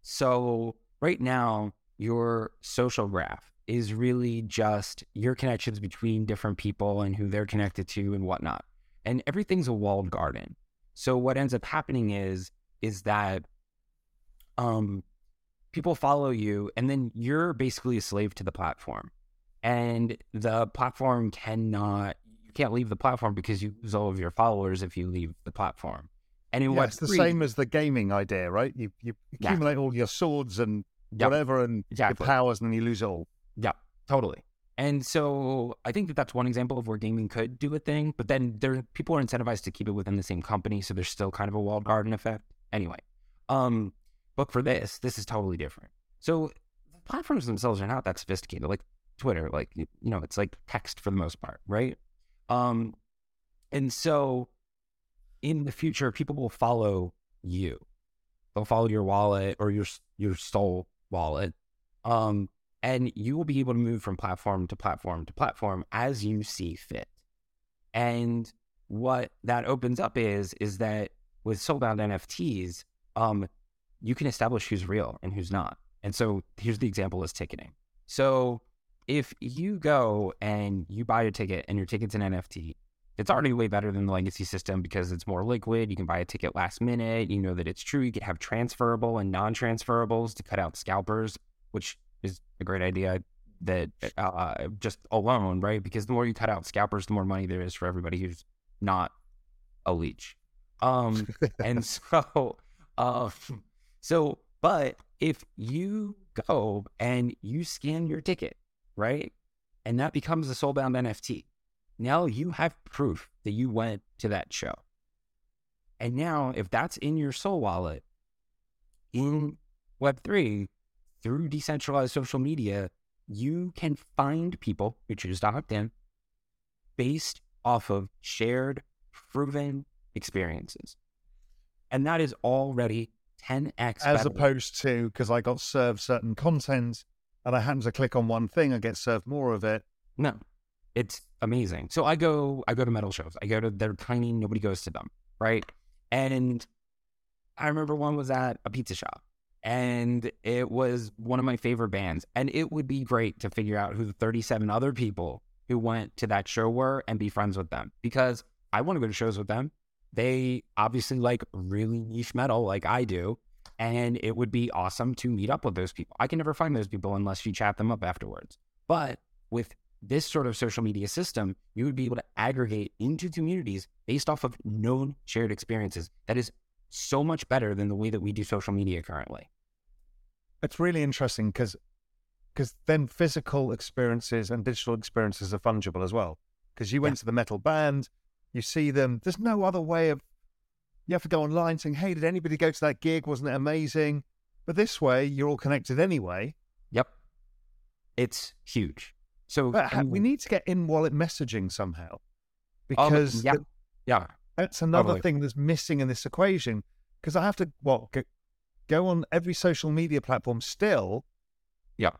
So right now, your social graph is really just your connections between different people and who they're connected to and whatnot. And everything's a walled garden. So what ends up happening is that people follow you, and then you're basically a slave to the platform. And the platform you can't leave the platform, because you lose all of your followers if you leave the platform. And in Web3, it's the same as the gaming idea, right? You accumulate all your swords and whatever, and your powers, and then you lose it all. Yeah, totally. And so I think that's one example of where gaming could do a thing, but then people are incentivized to keep it within the same company, so there's still kind of a walled garden effect. Anyway, but for this is totally different. So the platforms themselves are not that sophisticated, like Twitter, like, you know, it's like text for the most part, right? And so in the future, people will follow you. They'll follow your wallet or your soul wallet. And you will be able to move from platform to platform to platform as you see fit. And what that opens up is that with soulbound NFTs, you can establish who's real and who's not. And so here's the example is ticketing. So if you go and you buy a ticket and your ticket's an NFT, it's already way better than the legacy system because it's more liquid. You can buy a ticket last minute. You know that it's true. You can have transferable and non-transferables to cut out scalpers, which is a great idea that just alone, right? Because the more you cut out scalpers, the more money there is for everybody who's not a leech. And so, but if you go and you scan your ticket, right? And that becomes a soulbound NFT. Now you have proof that you went to that show. And now if that's in your soul wallet, in Web3, through decentralized social media, you can find people who choose to opt in based off of shared, proven experiences. And that is already 10x as better. Opposed to, because I got served certain content and I happen to click on one thing, I get served more of it. No, it's amazing. So I go to metal shows. They're tiny, nobody goes to them, right? And I remember one was at a pizza shop. And it was one of my favorite bands. And it would be great to figure out who the 37 other people who went to that show were and be friends with them, because I want to go to shows with them. They obviously like really niche metal like I do. And it would be awesome to meet up with those people. I can never find those people unless you chat them up afterwards. But with this sort of social media system, you would be able to aggregate into communities based off of known shared experiences. That is so much better than the way that we do social media currently. It's really interesting because then physical experiences and digital experiences are fungible as well. Because you went to the metal band, you see them. There's no other way of, you have to go online saying, hey, did anybody go to that gig? Wasn't it amazing? But this way, you're all connected anyway. Yep. It's huge. So we need to get in-wallet messaging somehow. Because... That's another thing that's missing in this equation, because I have to go on every social media platform still. Yeah,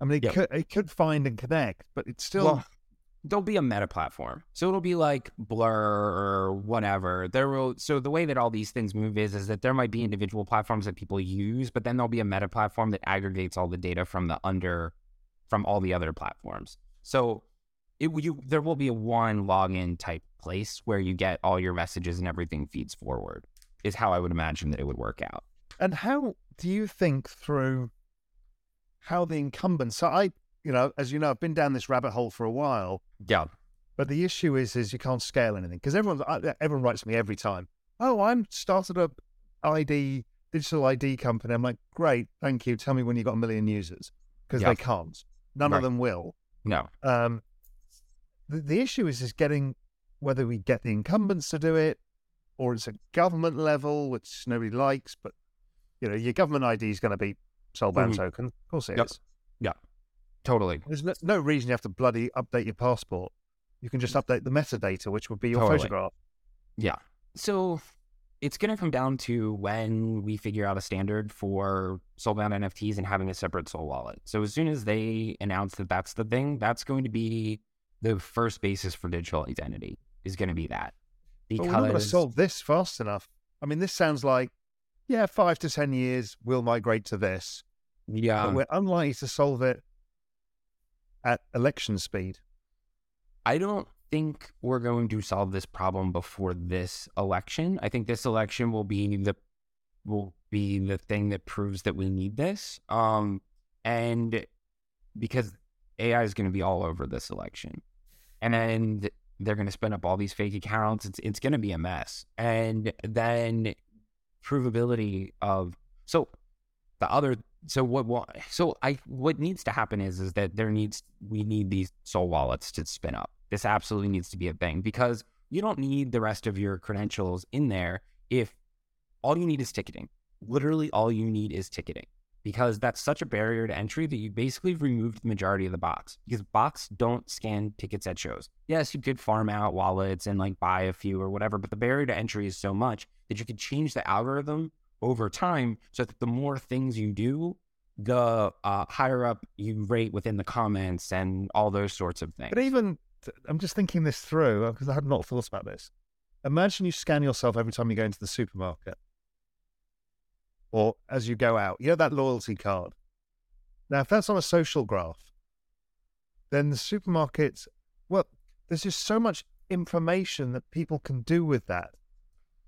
I mean it could find and connect, but it's still there'll be a meta platform, so it'll be like Blur or whatever. So the way that all these things move is that there might be individual platforms that people use, but then there'll be a meta platform that aggregates all the data from all the other platforms. So there will be a one login type place where you get all your messages and everything feeds forward, is how I would imagine that it would work out. And how do you think through how the incumbents, so I, you know, as you know, I've been down this rabbit hole for a while. Yeah. But the issue is you can't scale anything, because everyone writes to me every time, oh, I'm started a digital ID company. I'm like, great, thank you. Tell me when you've got 1 million users, because they can't. None of them will. No. The issue is getting, whether we get the incumbents to do it, or it's a government level, which nobody likes, but you know, your government ID is going to be soulbound token. Of course it is. Yeah, totally. There's no reason you have to bloody update your passport. You can just update the metadata, which would be your photograph. Yeah. So It's going to come down to when we figure out a standard for soulbound NFTs and having a separate soul wallet. So as soon as they announce that that's the thing, that's going to be the first basis for digital identity, is going to be that. Because... But we're not going to solve this fast enough. I mean, this sounds like, 5 to 10 years, we'll migrate to this. Yeah. But we're unlikely to solve it at election speed. I don't think we're going to solve this problem before this election. I think this election will be the thing that proves that we need this. And because AI is going to be all over this election, and then they're going to spin up all these fake accounts. It's going to be a mess. And then provability of what needs to happen is that we need these soul wallets to spin up. This absolutely needs to be a thing, because you don't need the rest of your credentials in there if all you need is ticketing. Literally all you need is ticketing, because that's such a barrier to entry that you basically removed the majority of the bots, because bots don't scan tickets at shows. Yes, you could farm out wallets and buy a few or whatever, but the barrier to entry is so much that you could change the algorithm over time so that the more things you do, the higher up you rate within the comments and all those sorts of things. But even... I'm just thinking this through, because I had not thought about this. Imagine you scan yourself every time you go into the supermarket or as you go out. You know, that loyalty card. Now, if that's on a social graph, then the supermarkets, there's just so much information that people can do with that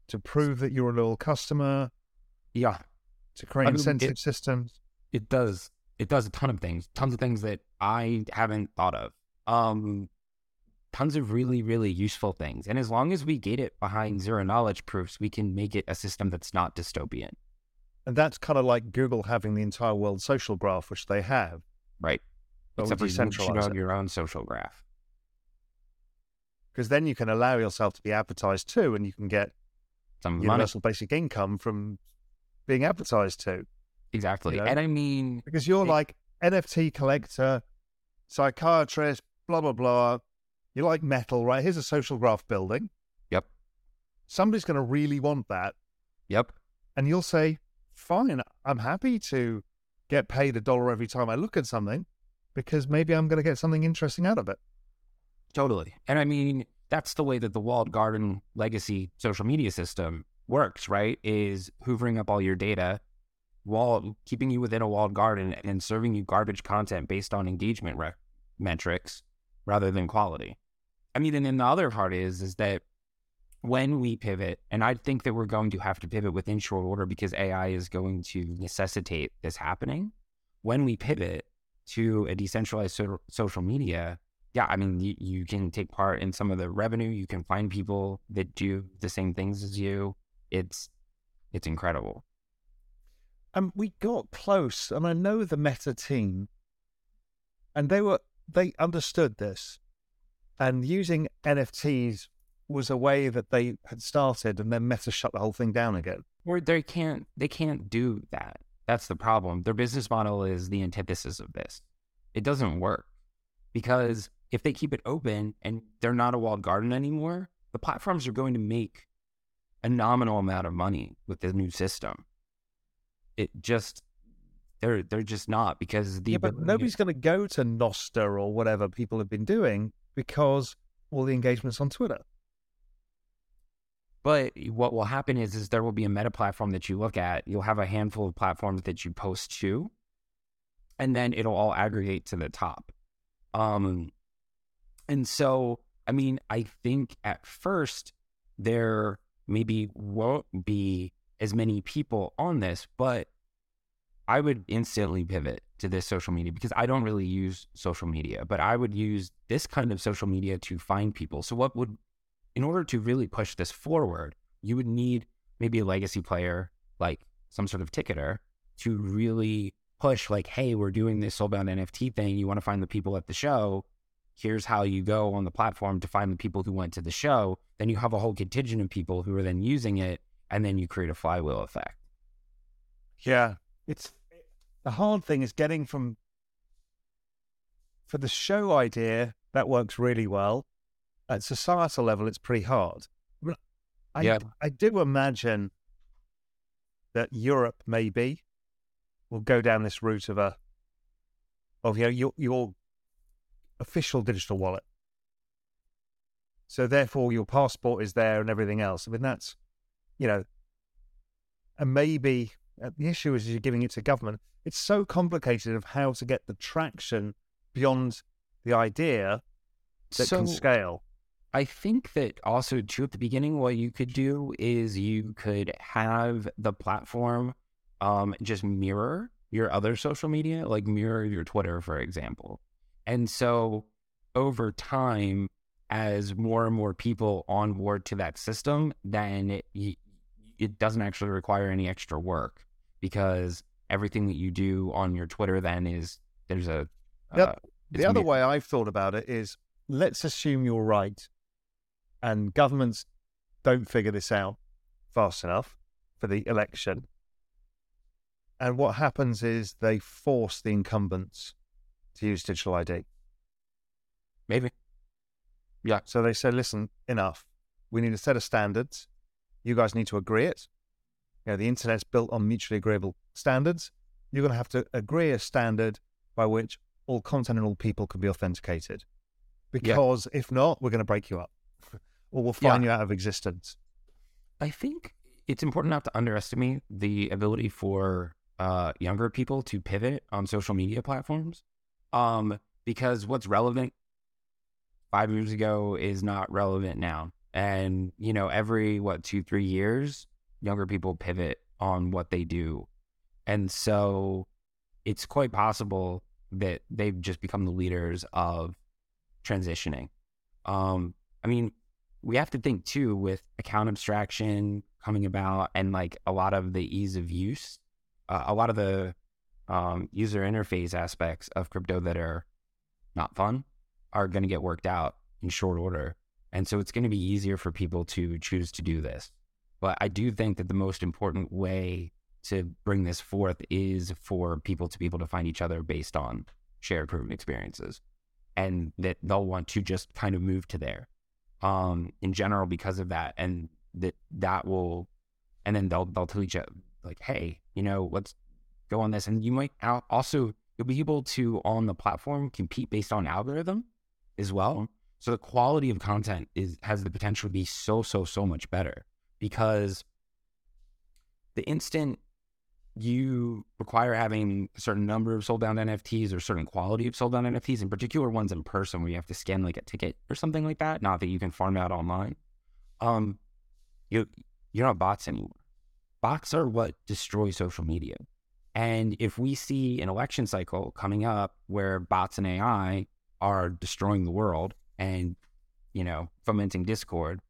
to prove that you're a loyal customer. Yeah. To create incentive systems. It does. It does a ton of things. Tons of things that I haven't thought of. Tons of really, really useful things. And as long as we get it behind zero knowledge proofs, we can make it a system that's not dystopian. And that's kind of like Google having the entire world social graph, which they have. Right. But except you should have your own social graph. Because then you can allow yourself to be advertised to, and you can get some universal basic income from being advertised to. Exactly. You know? And I mean... Because you're NFT collector, psychiatrist, blah, blah, blah. You like metal, right? Here's a social graph building. Yep. Somebody's going to really want that. Yep. And you'll say, fine, I'm happy to get paid $1 every time I look at something, because maybe I'm going to get something interesting out of it. Totally. And I mean, that's the way that the walled garden legacy social media system works, right? Is hoovering up all your data, keeping you within a walled garden and serving you garbage content based on engagement metrics. Rather than quality. I mean, and then the other part is that when we pivot, and I think that we're going to have to pivot within short order because AI is going to necessitate this happening. When we pivot to a decentralized social media, you can take part in some of the revenue. You can find people that do the same things as you. It's incredible. We got close, and I know the Meta team, and they understood this, and using NFTs was a way that they had started, and then Meta shut the whole thing down again. Or they can't do that. That's the problem. Their business model is the antithesis of this. It doesn't work, because if they keep it open and they're not a walled garden anymore, the platforms are going to make a nominal amount of money with the new system. They're just not, because but nobody's going to go to Noster or whatever people have been doing, because all the engagement's on Twitter. But what will happen is there will be a meta platform that you look at. You'll have a handful of platforms that you post to, and then it'll all aggregate to the top. And so, I mean, I think at first there maybe won't be as many people on this, but I would instantly pivot to this social media, because I don't really use social media, but I would use this kind of social media to find people. So in order to really push this forward, you would need maybe a legacy player, like some sort of ticketer, to really push hey, we're doing this soulbound NFT thing. You want to find the people at the show. Here's how you go on the platform to find the people who went to the show. Then you have a whole contingent of people who are then using it, and then you create a flywheel effect. Yeah. It's... The hard thing is getting for the show idea, that works really well. At societal level, it's pretty hard. I do imagine that Europe maybe will go down this route of your official digital wallet. So therefore, your passport is there and everything else. I mean, that's, and maybe the issue is you're giving it to government. It's so complicated of how to get the traction beyond the idea that can scale. I think that also too, at the beginning, what you could do is you could have the platform just mirror your other social media, like mirror your Twitter, for example. And so over time, as more and more people onboard to that system, then it doesn't actually require any extra work, because everything that you do on your Twitter then is, there's a... the other way I've thought about it is, let's assume you're right and governments don't figure this out fast enough for the election. And what happens is they force the incumbents to use digital ID. Maybe. Yeah. So they say, listen, enough. We need a set of standards. You guys need to agree it. The internet's built on mutually agreeable standards. You're going to have to agree a standard by which all content and all people can be authenticated. Because if not, we're going to break you up. Or we'll fine you out of existence. I think it's important not to underestimate the ability for younger people to pivot on social media platforms. Because what's relevant 5 years ago is not relevant now. And, every, 2-3 years, younger people pivot on what they do. And so it's quite possible that they've just become the leaders of transitioning. We have to think too, with account abstraction coming about and a lot of the ease of use, a lot of the user interface aspects of crypto that are not fun are going to get worked out in short order. And so it's going to be easier for people to choose to do this. But I do think that the most important way to bring this forth is for people to be able to find each other based on shared proven experiences, and that they'll want to just kind of move to there in general because of that. And that will, and then they'll tell each other, hey, let's go on this. And you might also, you'll be able to, on the platform, compete based on algorithm as well. So the quality of content has the potential to be so much better, because the instant you require having a certain number of sold-down NFTs or certain quality of sold-down NFTs, in particular ones in person where you have to scan a ticket or something like that, not that you can farm out online, you're not bots anymore. Bots are what destroy social media. And if we see an election cycle coming up where bots and AI are destroying the world and, fomenting discord,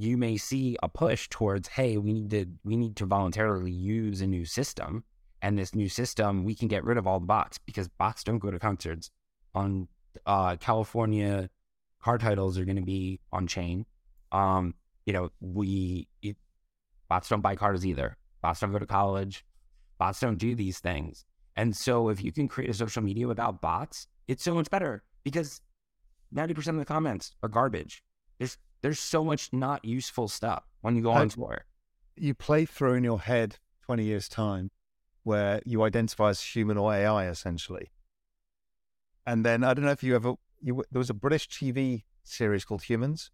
you may see a push towards, hey, we need to voluntarily use a new system, and this new system, we can get rid of all the bots, because bots don't go to concerts. On California, car titles are going to be on chain. Bots don't buy cars either. Bots don't go to college. Bots don't do these things. And so if you can create a social media without bots, it's so much better, because 90% of the comments are garbage. There's so much not useful stuff when you go on Twitter. You play through in your head 20 years' time where you identify as human or AI, essentially. And then, I don't know if there was a British TV series called Humans,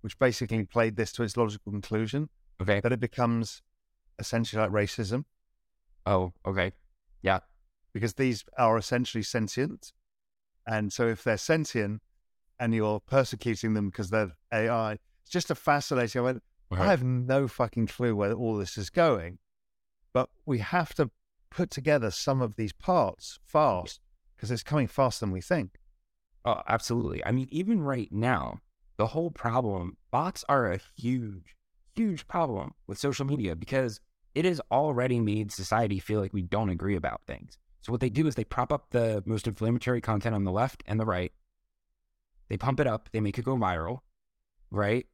which basically played this to its logical conclusion. Okay. That it becomes essentially like racism. Oh, okay. Yeah. Because these are essentially sentient. And so if they're sentient, and you're persecuting them because they're AI. It's just a fascinating... I have no fucking clue where all this is going, but we have to put together some of these parts fast, because it's coming faster than we think. Oh, absolutely. Even right now, the whole problem, bots are a huge, huge problem with social media, because it has already made society feel like we don't agree about things. So what they do is they prop up the most inflammatory content on the left and the right. They pump it up, they make it go viral, right?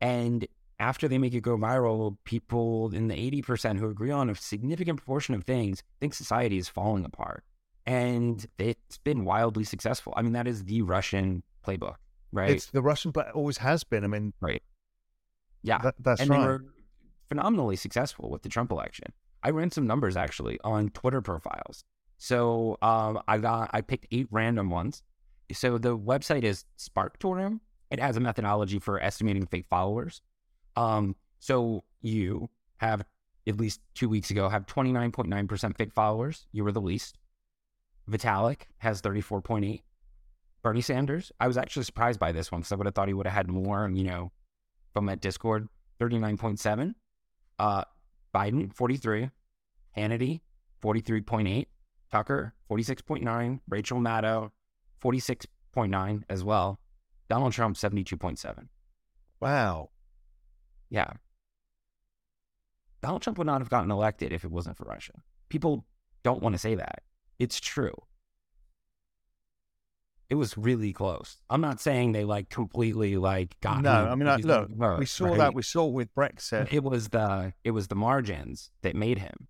And after they make it go viral, people in the 80% who agree on a significant proportion of things think society is falling apart. And it's been wildly successful. That is the Russian playbook, right? It's the Russian playbook, always has been. Right. Yeah. That's right. They were phenomenally successful with the Trump election. I ran some numbers actually on Twitter profiles. So I picked 8 random ones. So the website is SparkTorium. It has a methodology for estimating fake followers. So you have, at least 2 weeks ago, have 29.9% fake followers. You were the least. Vitalik has 34.8. Bernie Sanders, I was actually surprised by this one because I would have thought he would have had more, you know, from that Discord, 39.7. Biden, 43. Hannity, 43.8. Tucker, 46.9. Rachel Maddow, 46.9 as well. Donald Trump, 72.7. Wow. Yeah. Donald Trump would not have gotten elected if it wasn't for Russia. People don't want to say that. It's true. It was really close. I'm not saying they completely got. No, him. I mean, look, we saw that. We saw with Brexit. It was the margins that made him.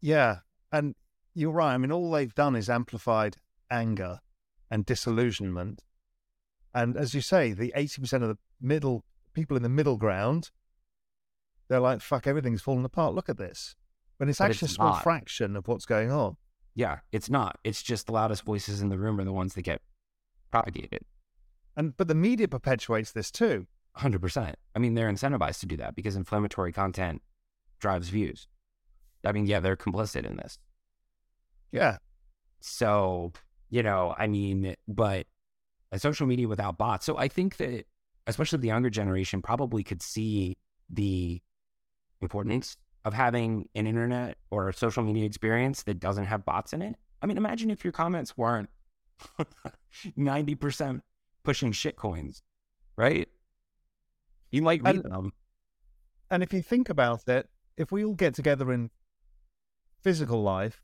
Yeah, and you're right. I mean, all they've done is amplified anger and disillusionment. And as you say, the 80% of the middle people in the middle ground, they're like, "Fuck, everything's falling apart. Look at this." But it's actually a small fraction of what's going on. Yeah, it's not. It's just the loudest voices in the room are the ones that get propagated. But the media perpetuates this too. 100%. I mean, they're incentivized to do that because inflammatory content drives views. I mean, yeah, they're complicit in this. Yeah. So, you know, I mean, but a social media without bots. So I think that especially the younger generation probably could see the importance of having an internet or a social media experience that doesn't have bots in it. I mean, imagine if your comments weren't 90% pushing shitcoins, right? You might read them. And if you think about it, if we all get together in physical life,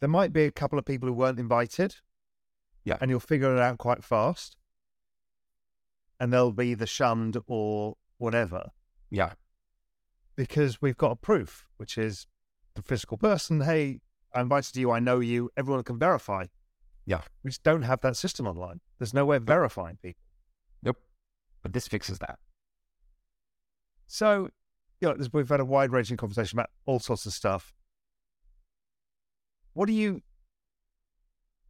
there might be a couple of people who weren't invited. Yeah. And you'll figure it out quite fast. And they'll be either shunned or whatever. Yeah. Because we've got a proof, which is the physical person. Hey, I invited you. I know you. Everyone can verify. Yeah. We just don't have that system online. There's no way of verifying people. Nope. But this fixes that. So, you know, we've had a wide-ranging conversation about all sorts of stuff. What are you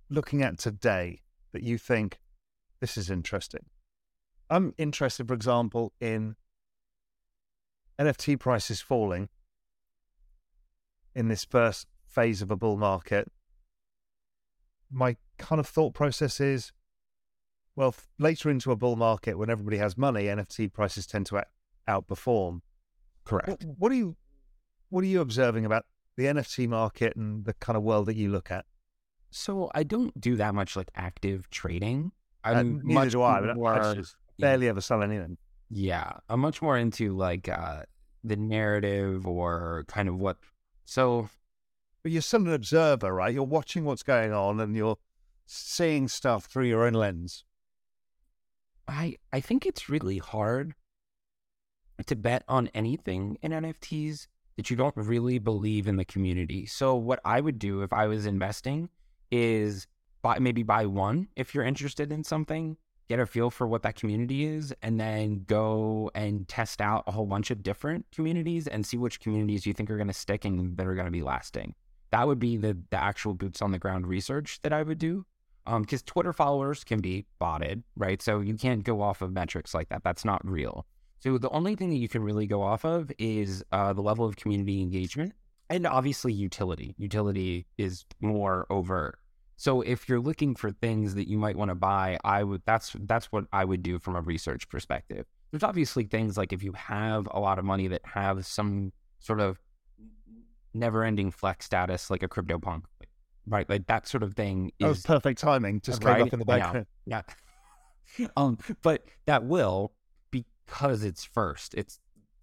looking at today that you think this is interesting? I'm interested, for example, in NFT prices falling in this first phase of a bull market. My kind of thought process is, well, later into a bull market, when everybody has money, NFT prices tend to outperform. Correct. What are you observing about the NFT market and the kind of world that you look at? So I don't do that much active trading. Neither do I, but I just barely ever sell anything. Yeah, I'm much more into the narrative or kind of what. So, but you're still an observer, right? You're watching what's going on and you're seeing stuff through your own lens. I think it's really hard to bet on anything in NFTs that you don't really believe in the community. So what I would do if I was investing is buy one if you're interested in something. Get a feel for what that community is, and then go and test out a whole bunch of different communities and see which communities you think are going to stick and that are going to be lasting. That would be the actual boots on the ground research that I would do. Because Twitter followers can be botted, right? So you can't go off of metrics like that. That's not real. So the only thing that you can really go off of is the level of community engagement and obviously utility. Utility is more overt. So if you're looking for things that you might want to buy, that's what I would do from a research perspective. There's obviously things like if you have a lot of money that have some sort of never-ending flex status, like a CryptoPunk, right? Like that sort of thing. That was perfect timing. Just came up in the background. Yeah. But that will, because it's first.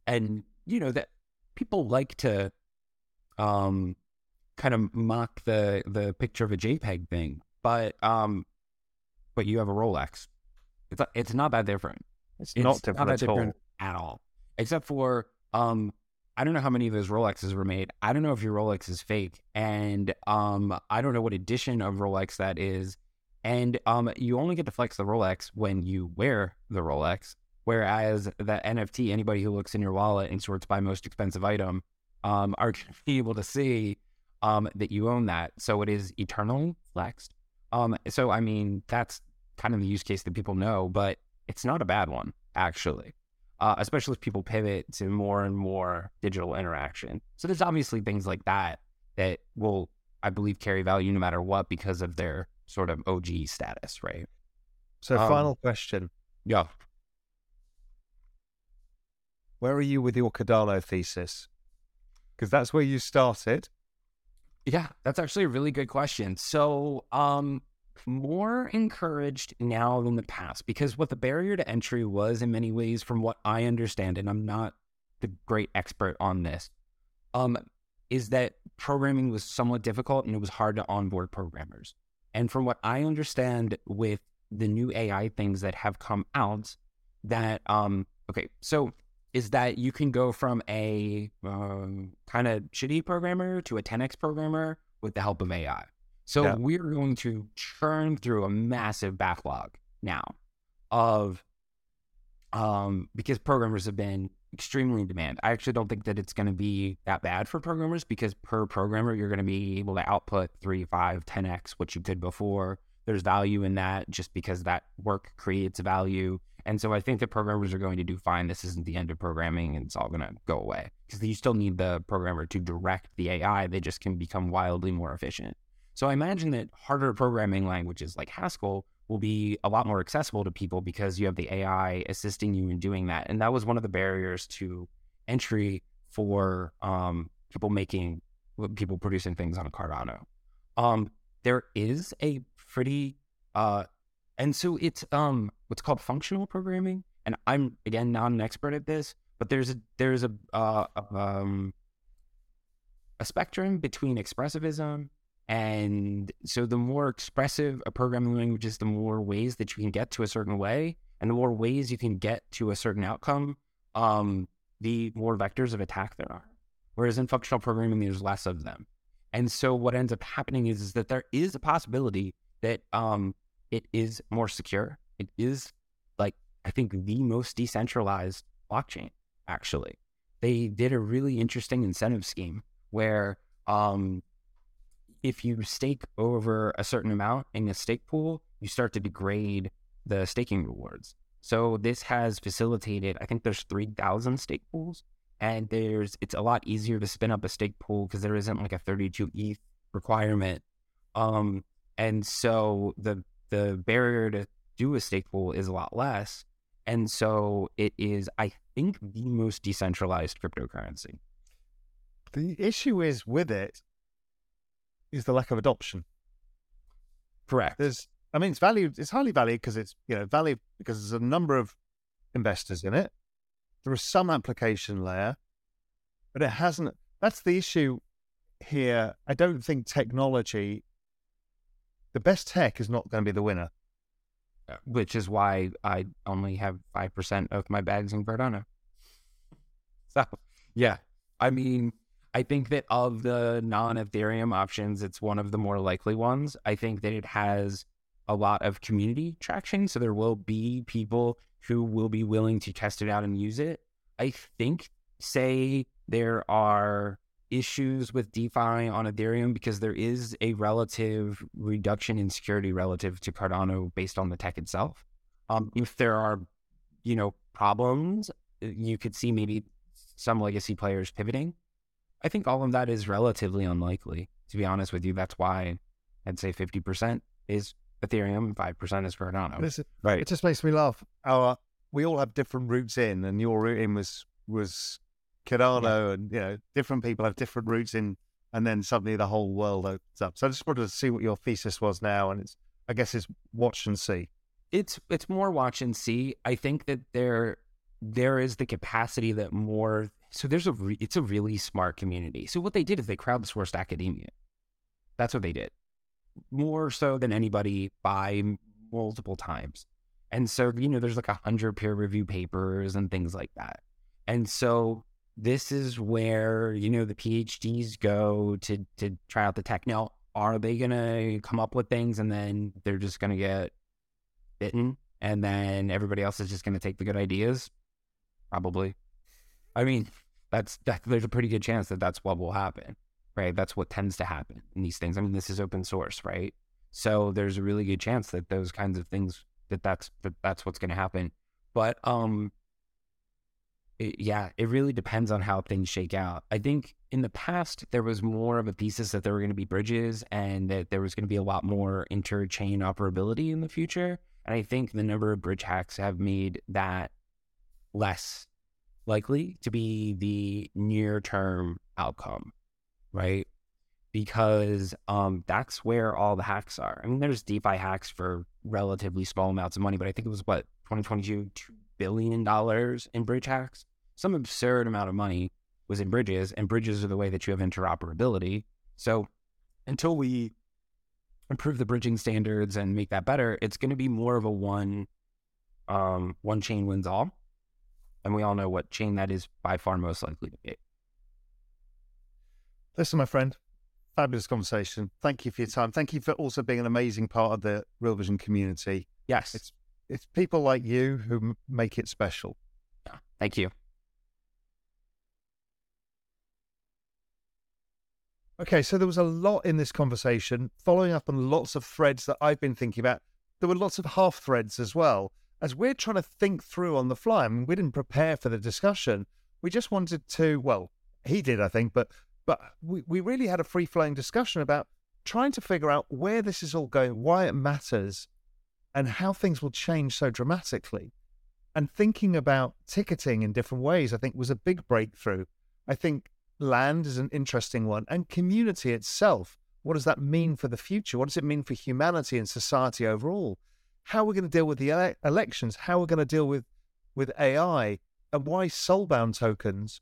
And you know that people like to kind of mock the picture of a JPEG thing, but you have a Rolex. It's not that different. It's not that different at all. Except for I don't know how many of those Rolexes were made. I don't know if your Rolex is fake, and I don't know what edition of Rolex that is. And you only get to flex the Rolex when you wear the Rolex. Whereas the NFT, anybody who looks in your wallet and sorts by most expensive item, are going to be able to see that you own that. So it is eternally flexed. So, I mean, that's kind of the use case that people know, but it's not a bad one, actually, especially if people pivot to more and more digital interaction. So there's obviously things like that that will, I believe, carry value no matter what because of their sort of OG status, right? So final question. Yeah. Where are you with your Cardano thesis? Because that's where you started. Yeah, that's actually a really good question. So more encouraged now than the past, because what the barrier to entry was in many ways, from what I understand, and I'm not the great expert on this, is that programming was somewhat difficult and it was hard to onboard programmers. And from what I understand with the new AI things that have come out, that, is that you can go from a kind of shitty programmer to a 10X programmer with the help of AI. So yeah, we're going to churn through a massive backlog now of, because programmers have been extremely in demand. I actually don't think that it's going to be that bad for programmers, because per programmer, you're going to be able to output 3, 5, 10X what you did before. There's value in that, just because that work creates value. And so I think that programmers are going to do fine. This isn't the end of programming, and it's all going to go away, because you still need the programmer to direct the AI. They just can become wildly more efficient. So I imagine that harder programming languages like Haskell will be a lot more accessible to people because you have the AI assisting you in doing that. And that was one of the barriers to entry for people producing things on Cardano. There is a pretty... and so it's what's called functional programming, and I'm again not an expert at this, but there's a spectrum between expressivism, and so the more expressive a programming language is, the more ways that you can get to a certain way, and the more ways you can get to a certain outcome, the more vectors of attack there are. Whereas in functional programming, there's less of them, and so what ends up happening is that there is a possibility that it is more secure. It is, I think, the most decentralized blockchain, actually. They did a really interesting incentive scheme where if you stake over a certain amount in a stake pool, you start to degrade the staking rewards. So this has facilitated, I think there's 3,000 stake pools, and it's a lot easier to spin up a stake pool because there isn't a 32 ETH requirement. And so the barrier to do a stake pool is a lot less. And so it is, I think, the most decentralized cryptocurrency. The issue is with it is the lack of adoption. Correct. It's valued, it's highly valued because it's, valued because there's a number of investors in it. There is some application layer, but it hasn't, that's the issue here. I don't think the best tech is not going to be the winner. Which is why I only have 5% of my bags in Cardano. So, yeah. I think that of the non-Ethereum options, it's one of the more likely ones. I think that it has a lot of community traction, so there will be people who will be willing to test it out and use it. I think, say, there are issues with DeFi on Ethereum because there is a relative reduction in security relative to Cardano based on the tech itself. If there are, problems, you could see maybe some legacy players pivoting. I think all of that is relatively unlikely, to be honest with you. That's why I'd say 50% is Ethereum, 5% is Cardano. Right. It just makes me laugh. We all have different routes in, and your route in was Cardano, yeah. And different people have different routes in, and then suddenly the whole world opens up. So I just wanted to see what your thesis was now, and I guess it's watch and see. It's more watch and see. I think that there is the capacity that more. So it's a really smart community. So what they did is they crowdsourced academia. That's what they did, more so than anybody by multiple times. And so there's 100 peer review papers and things like that. And so this is where, the PhDs go to try out the tech. Now, are they going to come up with things and then they're just going to get bitten and then everybody else is just going to take the good ideas? Probably. I mean, there's a pretty good chance that that's what will happen, right? That's what tends to happen in these things. I mean, this is open source, right? So there's a really good chance that those kinds of things, that's what's going to happen. But it really depends on how things shake out. I think in the past, there was more of a thesis that there were going to be bridges and that there was going to be a lot more inter-chain operability in the future. And I think the number of bridge hacks have made that less likely to be the near-term outcome, right? Because that's where all the hacks are. I mean, there's DeFi hacks for relatively small amounts of money, but I think it was, what, 2022, $2 billion in bridge hacks? Some absurd amount of money was in bridges, and bridges are the way that you have interoperability. So until we improve the bridging standards and make that better, it's going to be more of a one chain wins all. And we all know what chain that is by far most likely to be. Listen, my friend, fabulous conversation. Thank you for your time. Thank you for also being an amazing part of the Real Vision community. Yes. It's people like you who make it special. Yeah. Thank you. Okay, so there was a lot in this conversation, following up on lots of threads that I've been thinking about. There were lots of half threads as well. As we're trying to think through on the fly, I mean, we didn't prepare for the discussion. We just wanted to, well, he did, I think, but we really had a free-flowing discussion about trying to figure out where this is all going, why it matters, and how things will change so dramatically. And thinking about ticketing in different ways, I think, was a big breakthrough. I think land is an interesting one, and community itself. What does that mean for the future? What does it mean for humanity and society overall? How we're going to deal with the elections, how we're going to deal with AI, and why soulbound tokens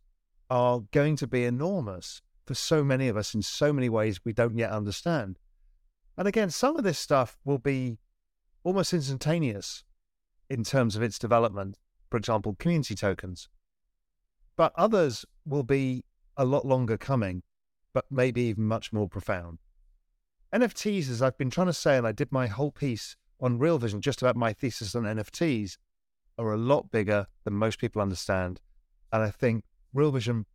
are going to be enormous for so many of us in so many ways we don't yet understand. And again, some of this stuff will be almost instantaneous in terms of its development, for example, community tokens. But others will be a lot longer coming, but maybe even much more profound. NFTs, as I've been trying to say, and I did my whole piece on Real Vision, just about my thesis on NFTs, are a lot bigger than most people understand. And I think Real Vision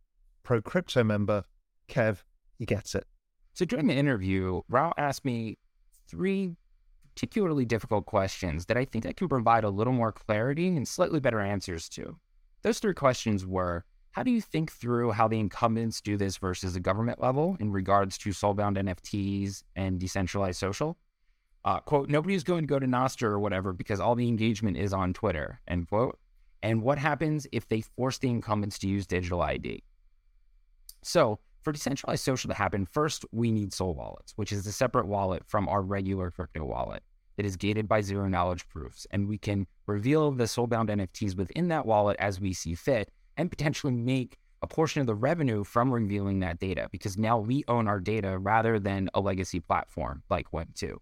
Pro Crypto member, Kev, he gets it. So during the interview, Raoul asked me three particularly difficult questions that I think I can provide a little more clarity and slightly better answers to. Those three questions were, how do you think through how the incumbents do this versus the government level in regards to soulbound NFTs and decentralized social? Quote, nobody's going to go to Nostr or whatever because all the engagement is on Twitter, end quote. And what happens if they force the incumbents to use digital ID? So for decentralized social to happen, first, we need Soul Wallets, which is a separate wallet from our regular crypto wallet that is gated by zero knowledge proofs. And we can reveal the soulbound NFTs within that wallet as we see fit and potentially make a portion of the revenue from revealing that data because now we own our data rather than a legacy platform like Web2.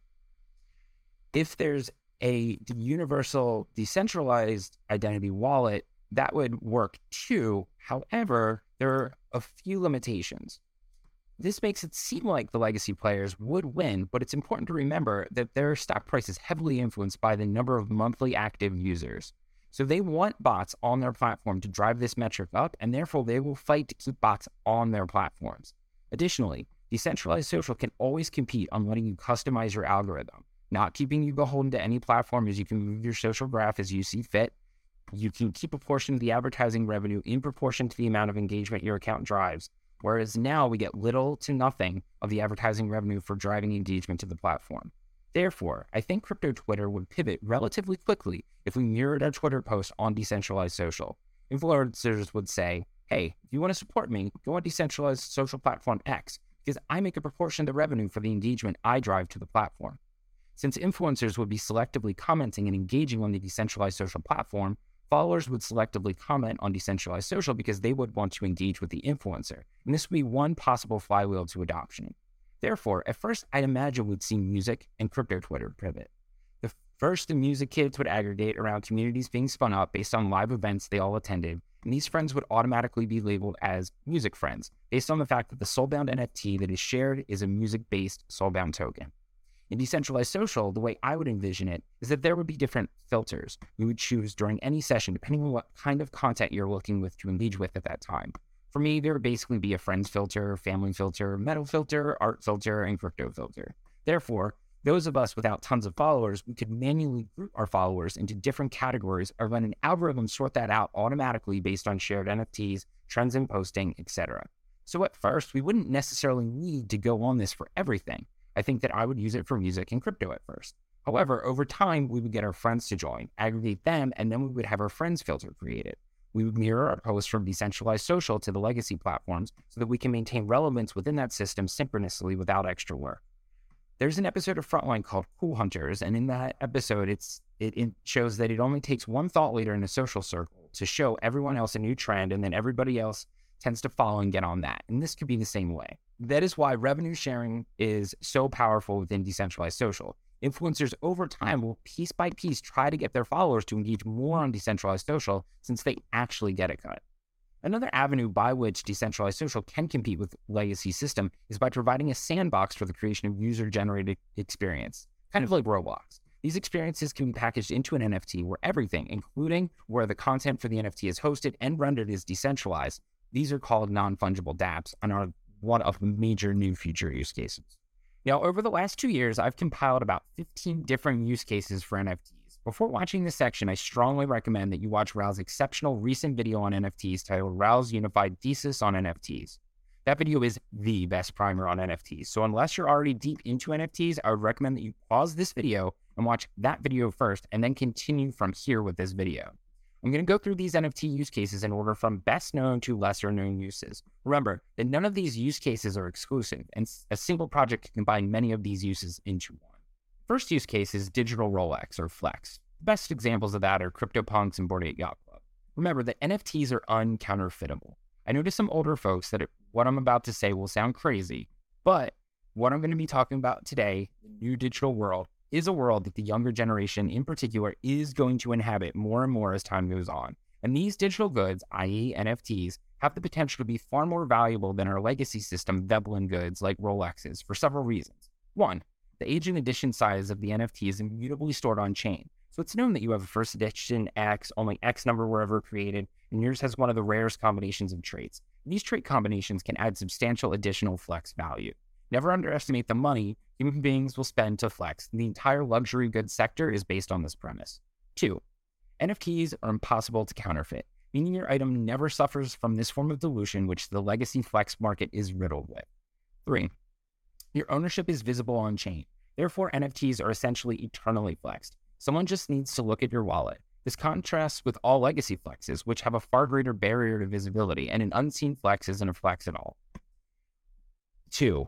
If there's a universal decentralized identity wallet, that would work too. However, there are a few limitations. This makes it seem like the legacy players would win, but it's important to remember that their stock price is heavily influenced by the number of monthly active users. So they want bots on their platform to drive this metric up, and therefore they will fight to keep bots on their platforms. Additionally, decentralized social can always compete on letting you customize your algorithm, not keeping you beholden to any platform as you can move your social graph as you see fit. You can keep a portion of the advertising revenue in proportion to the amount of engagement your account drives, whereas now we get little to nothing of the advertising revenue for driving engagement to the platform. Therefore, I think crypto Twitter would pivot relatively quickly if we mirrored our Twitter post on decentralized social. Influencers would say, hey, if you want to support me, go on decentralized social platform X, because I make a proportion of the revenue for the engagement I drive to the platform. Since influencers would be selectively commenting and engaging on the decentralized social platform, followers would selectively comment on decentralized social because they would want to engage with the influencer, and this would be one possible flywheel to adoption. Therefore, at first, I'd imagine we'd see music and crypto Twitter pivot. The music kids would aggregate around communities being spun up based on live events they all attended, and these friends would automatically be labeled as music friends, based on the fact that the soulbound NFT that is shared is a music-based soulbound token. In decentralized social, the way I would envision it is that there would be different filters you would choose during any session, depending on what kind of content you're looking with to engage with at that time. For me, there would basically be a friends filter, family filter, metal filter, art filter, and crypto filter. Therefore, those of us without tons of followers, we could manually group our followers into different categories or let an algorithm sort that out automatically based on shared NFTs, trends in posting, etc. So at first, we wouldn't necessarily need to go on this for everything. I think that I would use it for music and crypto at first. However, over time, we would get our friends to join, aggregate them, and then we would have our friends filter created. We would mirror our posts from decentralized social to the legacy platforms so that we can maintain relevance within that system synchronously without extra work. There's an episode of Frontline called Cool Hunters, and in that episode, it shows that it only takes one thought leader in a social circle to show everyone else a new trend, and then everybody else tends to follow and get on that. And this could be the same way. That is why revenue sharing is so powerful within decentralized social. Influencers over time will piece by piece try to get their followers to engage more on decentralized social since they actually get a cut. Another avenue by which decentralized social can compete with legacy system is by providing a sandbox for the creation of user-generated experience, kind of like Roblox. These experiences can be packaged into an NFT where everything, including where the content for the NFT is hosted and rendered, is decentralized. These are called non-fungible dApps and are one of the major new future use cases. Now, over the last 2 years, I've compiled about 15 different use cases for NFTs. Before watching this section, I strongly recommend that you watch Raoul's exceptional recent video on NFTs titled Raoul's Unified Thesis on NFTs. That video is the best primer on NFTs, so unless you're already deep into NFTs, I would recommend that you pause this video and watch that video first, and then continue from here with this video. I'm going to go through these NFT use cases in order from best known to lesser known uses. Remember that none of these use cases are exclusive, and a single project can combine many of these uses into one. First use case is digital Rolex or Flex. The best examples of that are CryptoPunks and Bored Ape Yacht Club. Remember that NFTs are uncounterfeitable. I know to some older folks that what I'm about to say will sound crazy, but what I'm going to be talking about today, the new digital world, is a world that the younger generation in particular is going to inhabit more and more as time goes on. And these digital goods, i.e. NFTs, have the potential to be far more valuable than our legacy system Veblen goods like Rolexes for several reasons. One, the age and edition size of the NFT is immutably stored on chain. So it's known that you have a first edition X, only X number were ever created, and yours has one of the rarest combinations of traits. And these trait combinations can add substantial additional flex value. Never underestimate the money human beings will spend to flex. The entire luxury goods sector is based on this premise. 2. NFTs are impossible to counterfeit, meaning your item never suffers from this form of dilution, which the legacy flex market is riddled with. 3. Your ownership is visible on chain. Therefore, NFTs are essentially eternally flexed. Someone just needs to look at your wallet. This contrasts with all legacy flexes, which have a far greater barrier to visibility, and an unseen flex isn't a flex at all. 2.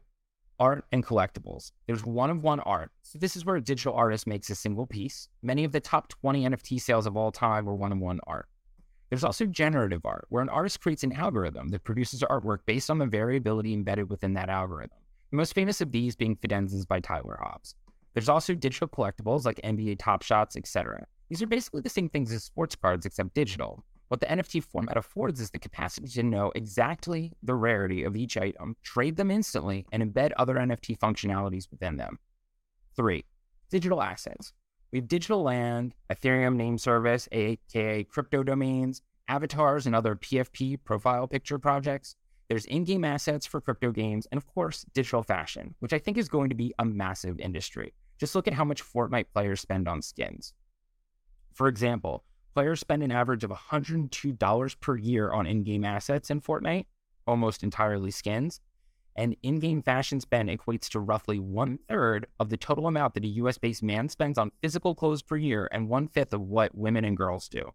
Art and collectibles. There's one-of-one art. So this is where a digital artist makes a single piece. Many of the top 20 NFT sales of all time were one-of-one art. There's also generative art, where an artist creates an algorithm that produces artwork based on the variability embedded within that algorithm. The most famous of these being Fidenzas by Tyler Hobbs. There's also digital collectibles like NBA Top Shots, etc. These are basically the same things as sports cards, except digital. What the NFT format affords is the capacity to know exactly the rarity of each item, trade them instantly, and embed other NFT functionalities within them. 3. Digital assets. We have digital land, Ethereum name service, aka crypto domains, avatars, and other PFP profile picture projects. There's in-game assets for crypto games, and of course, digital fashion, which I think is going to be a massive industry. Just look at how much Fortnite players spend on skins. For example, players spend an average of $102 per year on in-game assets in Fortnite, almost entirely skins, and in-game fashion spend equates to roughly one-third of the total amount that a US-based man spends on physical clothes per year and one-fifth of what women and girls do.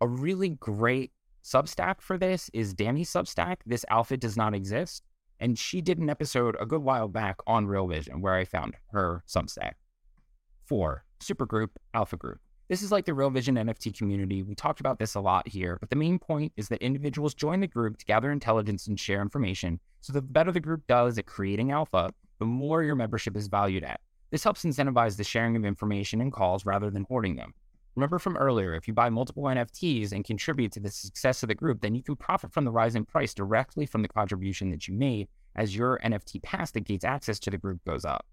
A really great Substack for this is Danny's Substack, This Outfit Does Not Exist, and she did an episode a good while back on Real Vision where I found her Substack. 4. Supergroup, Alpha Group. This is like the Real Vision NFT community. We talked about this a lot here, but the main point is that individuals join the group to gather intelligence and share information. So the better the group does at creating alpha, the more your membership is valued at. This helps incentivize the sharing of information and calls rather than hoarding them. Remember from earlier, if you buy multiple NFTs and contribute to the success of the group, then you can profit from the rise in price directly from the contribution that you made as your NFT pass that gates access to the group goes up.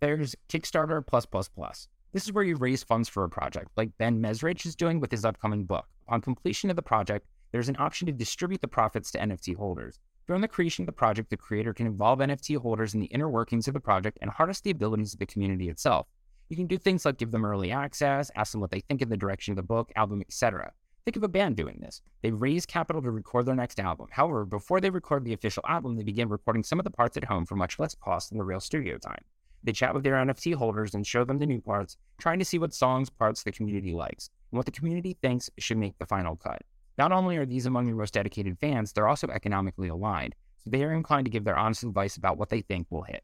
There's Kickstarter +++. This is where you raise funds for a project, like Ben Mezrich is doing with his upcoming book. On completion of the project, there's an option to distribute the profits to NFT holders. During the creation of the project, the creator can involve NFT holders in the inner workings of the project and harness the abilities of the community itself. You can do things like give them early access, ask them what they think of the direction of the book, album, etc. Think of a band doing this. They raise capital to record their next album. However, before they record the official album, they begin recording some of the parts at home for much less cost than the real studio time. They chat with their NFT holders and show them the new parts, trying to see what songs, parts the community likes, and what the community thinks should make the final cut. Not only are these among your most dedicated fans, they're also economically aligned, so they are inclined to give their honest advice about what they think will hit.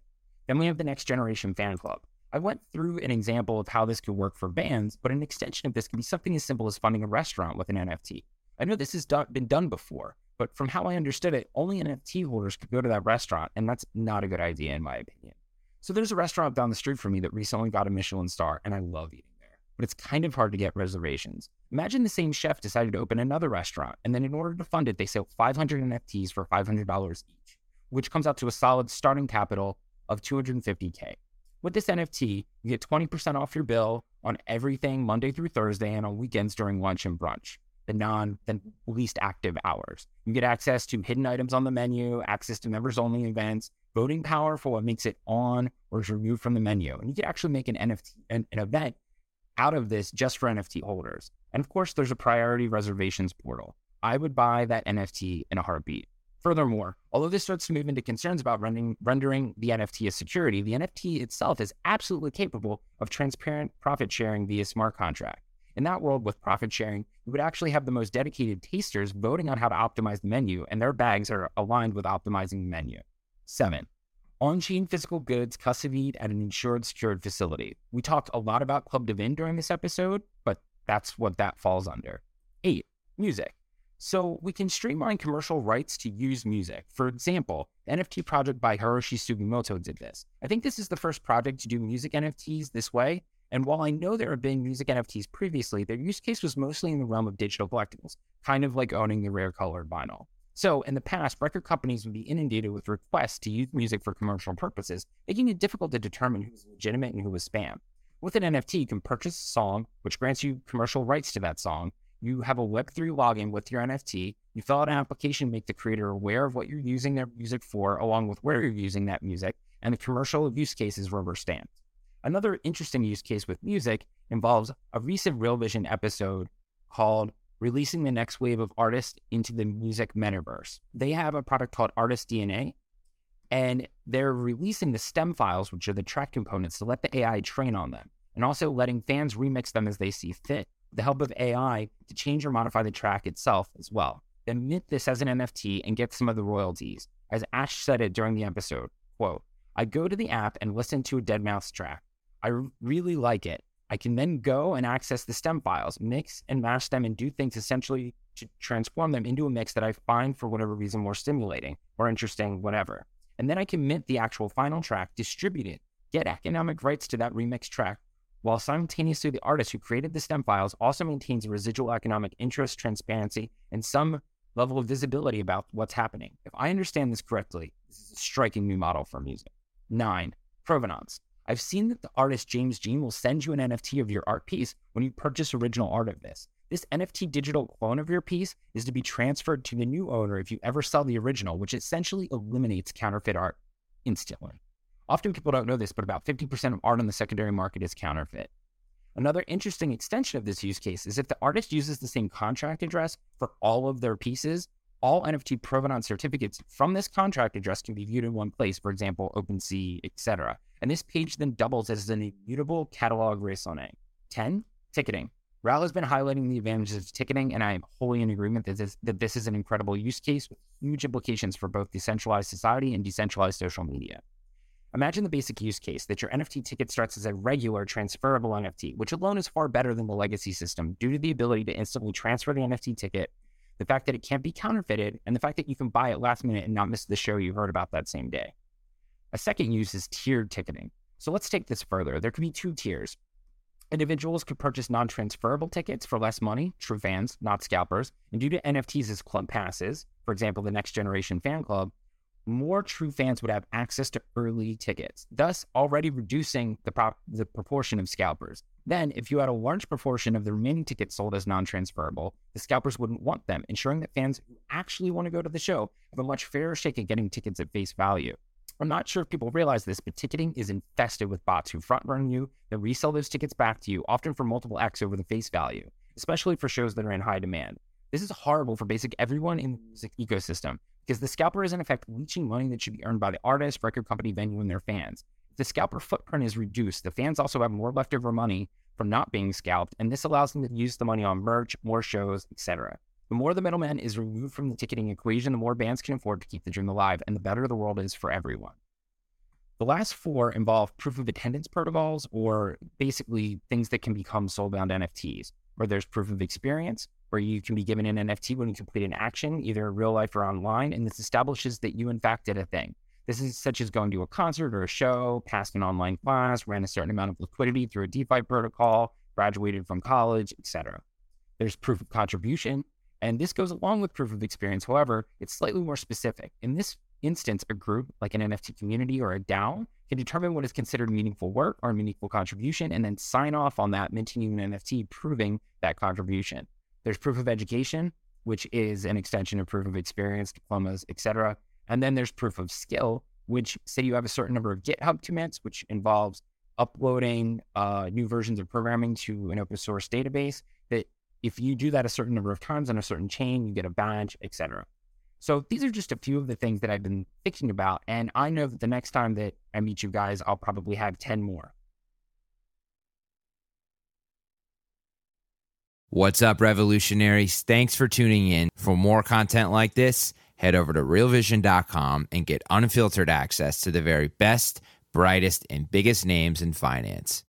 Then we have the Next Generation Fan Club. I went through an example of how this could work for bands, but an extension of this can be something as simple as funding a restaurant with an NFT. I know this has been done before, but from how I understood it, only NFT holders could go to that restaurant, and that's not a good idea in my opinion. So there's a restaurant down the street from me that recently got a Michelin star, and I love eating there, but it's kind of hard to get reservations. Imagine the same chef decided to open another restaurant, and then in order to fund it, they sell 500 NFTs for $500 each, which comes out to a solid starting capital of $250K. With this NFT, you get 20% off your bill on everything Monday through Thursday and on weekends during lunch and brunch, the least active hours. You get access to hidden items on the menu, access to members-only events, voting power for what makes it on or is removed from the menu. And you can actually make an event out of this just for NFT holders. And of course, there's a priority reservations portal. I would buy that NFT in a heartbeat. Furthermore, although this starts to move into concerns about rendering the NFT as security, the NFT itself is absolutely capable of transparent profit sharing via smart contract. In that world with profit sharing, you would actually have the most dedicated tasters voting on how to optimize the menu, and their bags are aligned with optimizing the menu. 7. On-chain physical goods custodied at an insured secured facility. We talked a lot about Club Devin during this episode, but that's what that falls under. 8. Music. So we can streamline commercial rights to use music. For example, the NFT project by Hiroshi Sugimoto did this. I think this is the first project to do music NFTs this way. And while I know there have been music NFTs previously, their use case was mostly in the realm of digital collectibles, kind of like owning the rare colored vinyl. So in the past, record companies would be inundated with requests to use music for commercial purposes, making it difficult to determine who was legitimate and who was spam. With an NFT, you can purchase a song, which grants you commercial rights to that song. You have a Web3 login with your NFT. You fill out an application, make the creator aware of what you're using their music for, along with where you're using that music, and the commercial use case is rubber stamped. Another interesting use case with music involves a recent Real Vision episode called Releasing the Next Wave of Artists into the Music Metaverse. They have a product called Artist DNA, and they're releasing the stem files, which are the track components, to let the AI train on them, and also letting fans remix them as they see fit, with the help of AI to change or modify the track itself as well. Then mint this as an NFT and get some of the royalties. As Ash said it during the episode, quote, "I go to the app and listen to a Deadmau5 track. I really like it. I can then go and access the stem files, mix and mash them, and do things essentially to transform them into a mix that I find for whatever reason more stimulating or interesting, whatever. And then I can mint the actual final track, distribute it, get economic rights to that remixed track, while simultaneously the artist who created the stem files also maintains a residual economic interest, transparency, and some level of visibility about what's happening. If I understand this correctly, this is a striking new model for music." 9. Provenance. I've seen that the artist James Jean will send you an NFT of your art piece when you purchase original art of this. This NFT digital clone of your piece is to be transferred to the new owner if you ever sell the original, which essentially eliminates counterfeit art instantly. Often people don't know this, but about 50% of art on the secondary market is counterfeit. Another interesting extension of this use case is if the artist uses the same contract address for all of their pieces, all NFT provenance certificates from this contract address can be viewed in one place, for example, OpenSea, etc. And this page then doubles as an immutable catalog raisonné. 10. Ticketing. Raoul has been highlighting the advantages of ticketing, and I am wholly in agreement that this is an incredible use case with huge implications for both decentralized society and decentralized social media. Imagine the basic use case that your NFT ticket starts as a regular transferable NFT, which alone is far better than the legacy system due to the ability to instantly transfer the NFT ticket, the fact that it can't be counterfeited, and the fact that you can buy it last minute and not miss the show you heard about that same day. A second use is tiered ticketing. So let's take this further. There could be two tiers. Individuals could purchase non-transferable tickets for less money, true fans, not scalpers, and due to NFTs as club passes, for example, the Next Generation Fan Club, more true fans would have access to early tickets, thus already reducing the proportion of scalpers. Then, if you had a large proportion of the remaining tickets sold as non-transferable, the scalpers wouldn't want them, ensuring that fans who actually want to go to the show have a much fairer shake at getting tickets at face value. I'm not sure if people realize this, but ticketing is infested with bots who front-run you, then resell those tickets back to you, often for multiple X over the face value, especially for shows that are in high demand. This is horrible for basically everyone in the music ecosystem, because the scalper is in effect leeching money that should be earned by the artist, record company, venue, and their fans. If the scalper footprint is reduced, the fans also have more leftover money from not being scalped, and this allows them to use the money on merch, more shows, etc. The more the middleman is removed from the ticketing equation, the more bands can afford to keep the dream alive, and the better the world is for everyone. The last four involve proof of attendance protocols, or basically things that can become soulbound NFTs, where there's proof of experience, where you can be given an NFT when you complete an action, either in real life or online, and this establishes that you in fact did a thing. This is such as going to a concert or a show, passed an online class, ran a certain amount of liquidity through a DeFi protocol, graduated from college, etc. There's proof of contribution, and this goes along with proof of experience. However, it's slightly more specific. In this instance, a group like an NFT community or a DAO can determine what is considered meaningful work or meaningful contribution, and then sign off on that, minting an NFT proving that contribution. There's proof of education, which is an extension of proof of experience, diplomas, etc. And then there's proof of skill, which say you have a certain number of GitHub commits, which involves uploading new versions of programming to an open source database, that if you do that a certain number of times on a certain chain, you get a badge, etc. So these are just a few of the things that I've been thinking about. And I know that the next time that I meet you guys, I'll probably have 10 more. What's up, revolutionaries? Thanks for tuning in. For more content like this, head over to realvision.com and get unfiltered access to the very best, brightest, and biggest names in finance.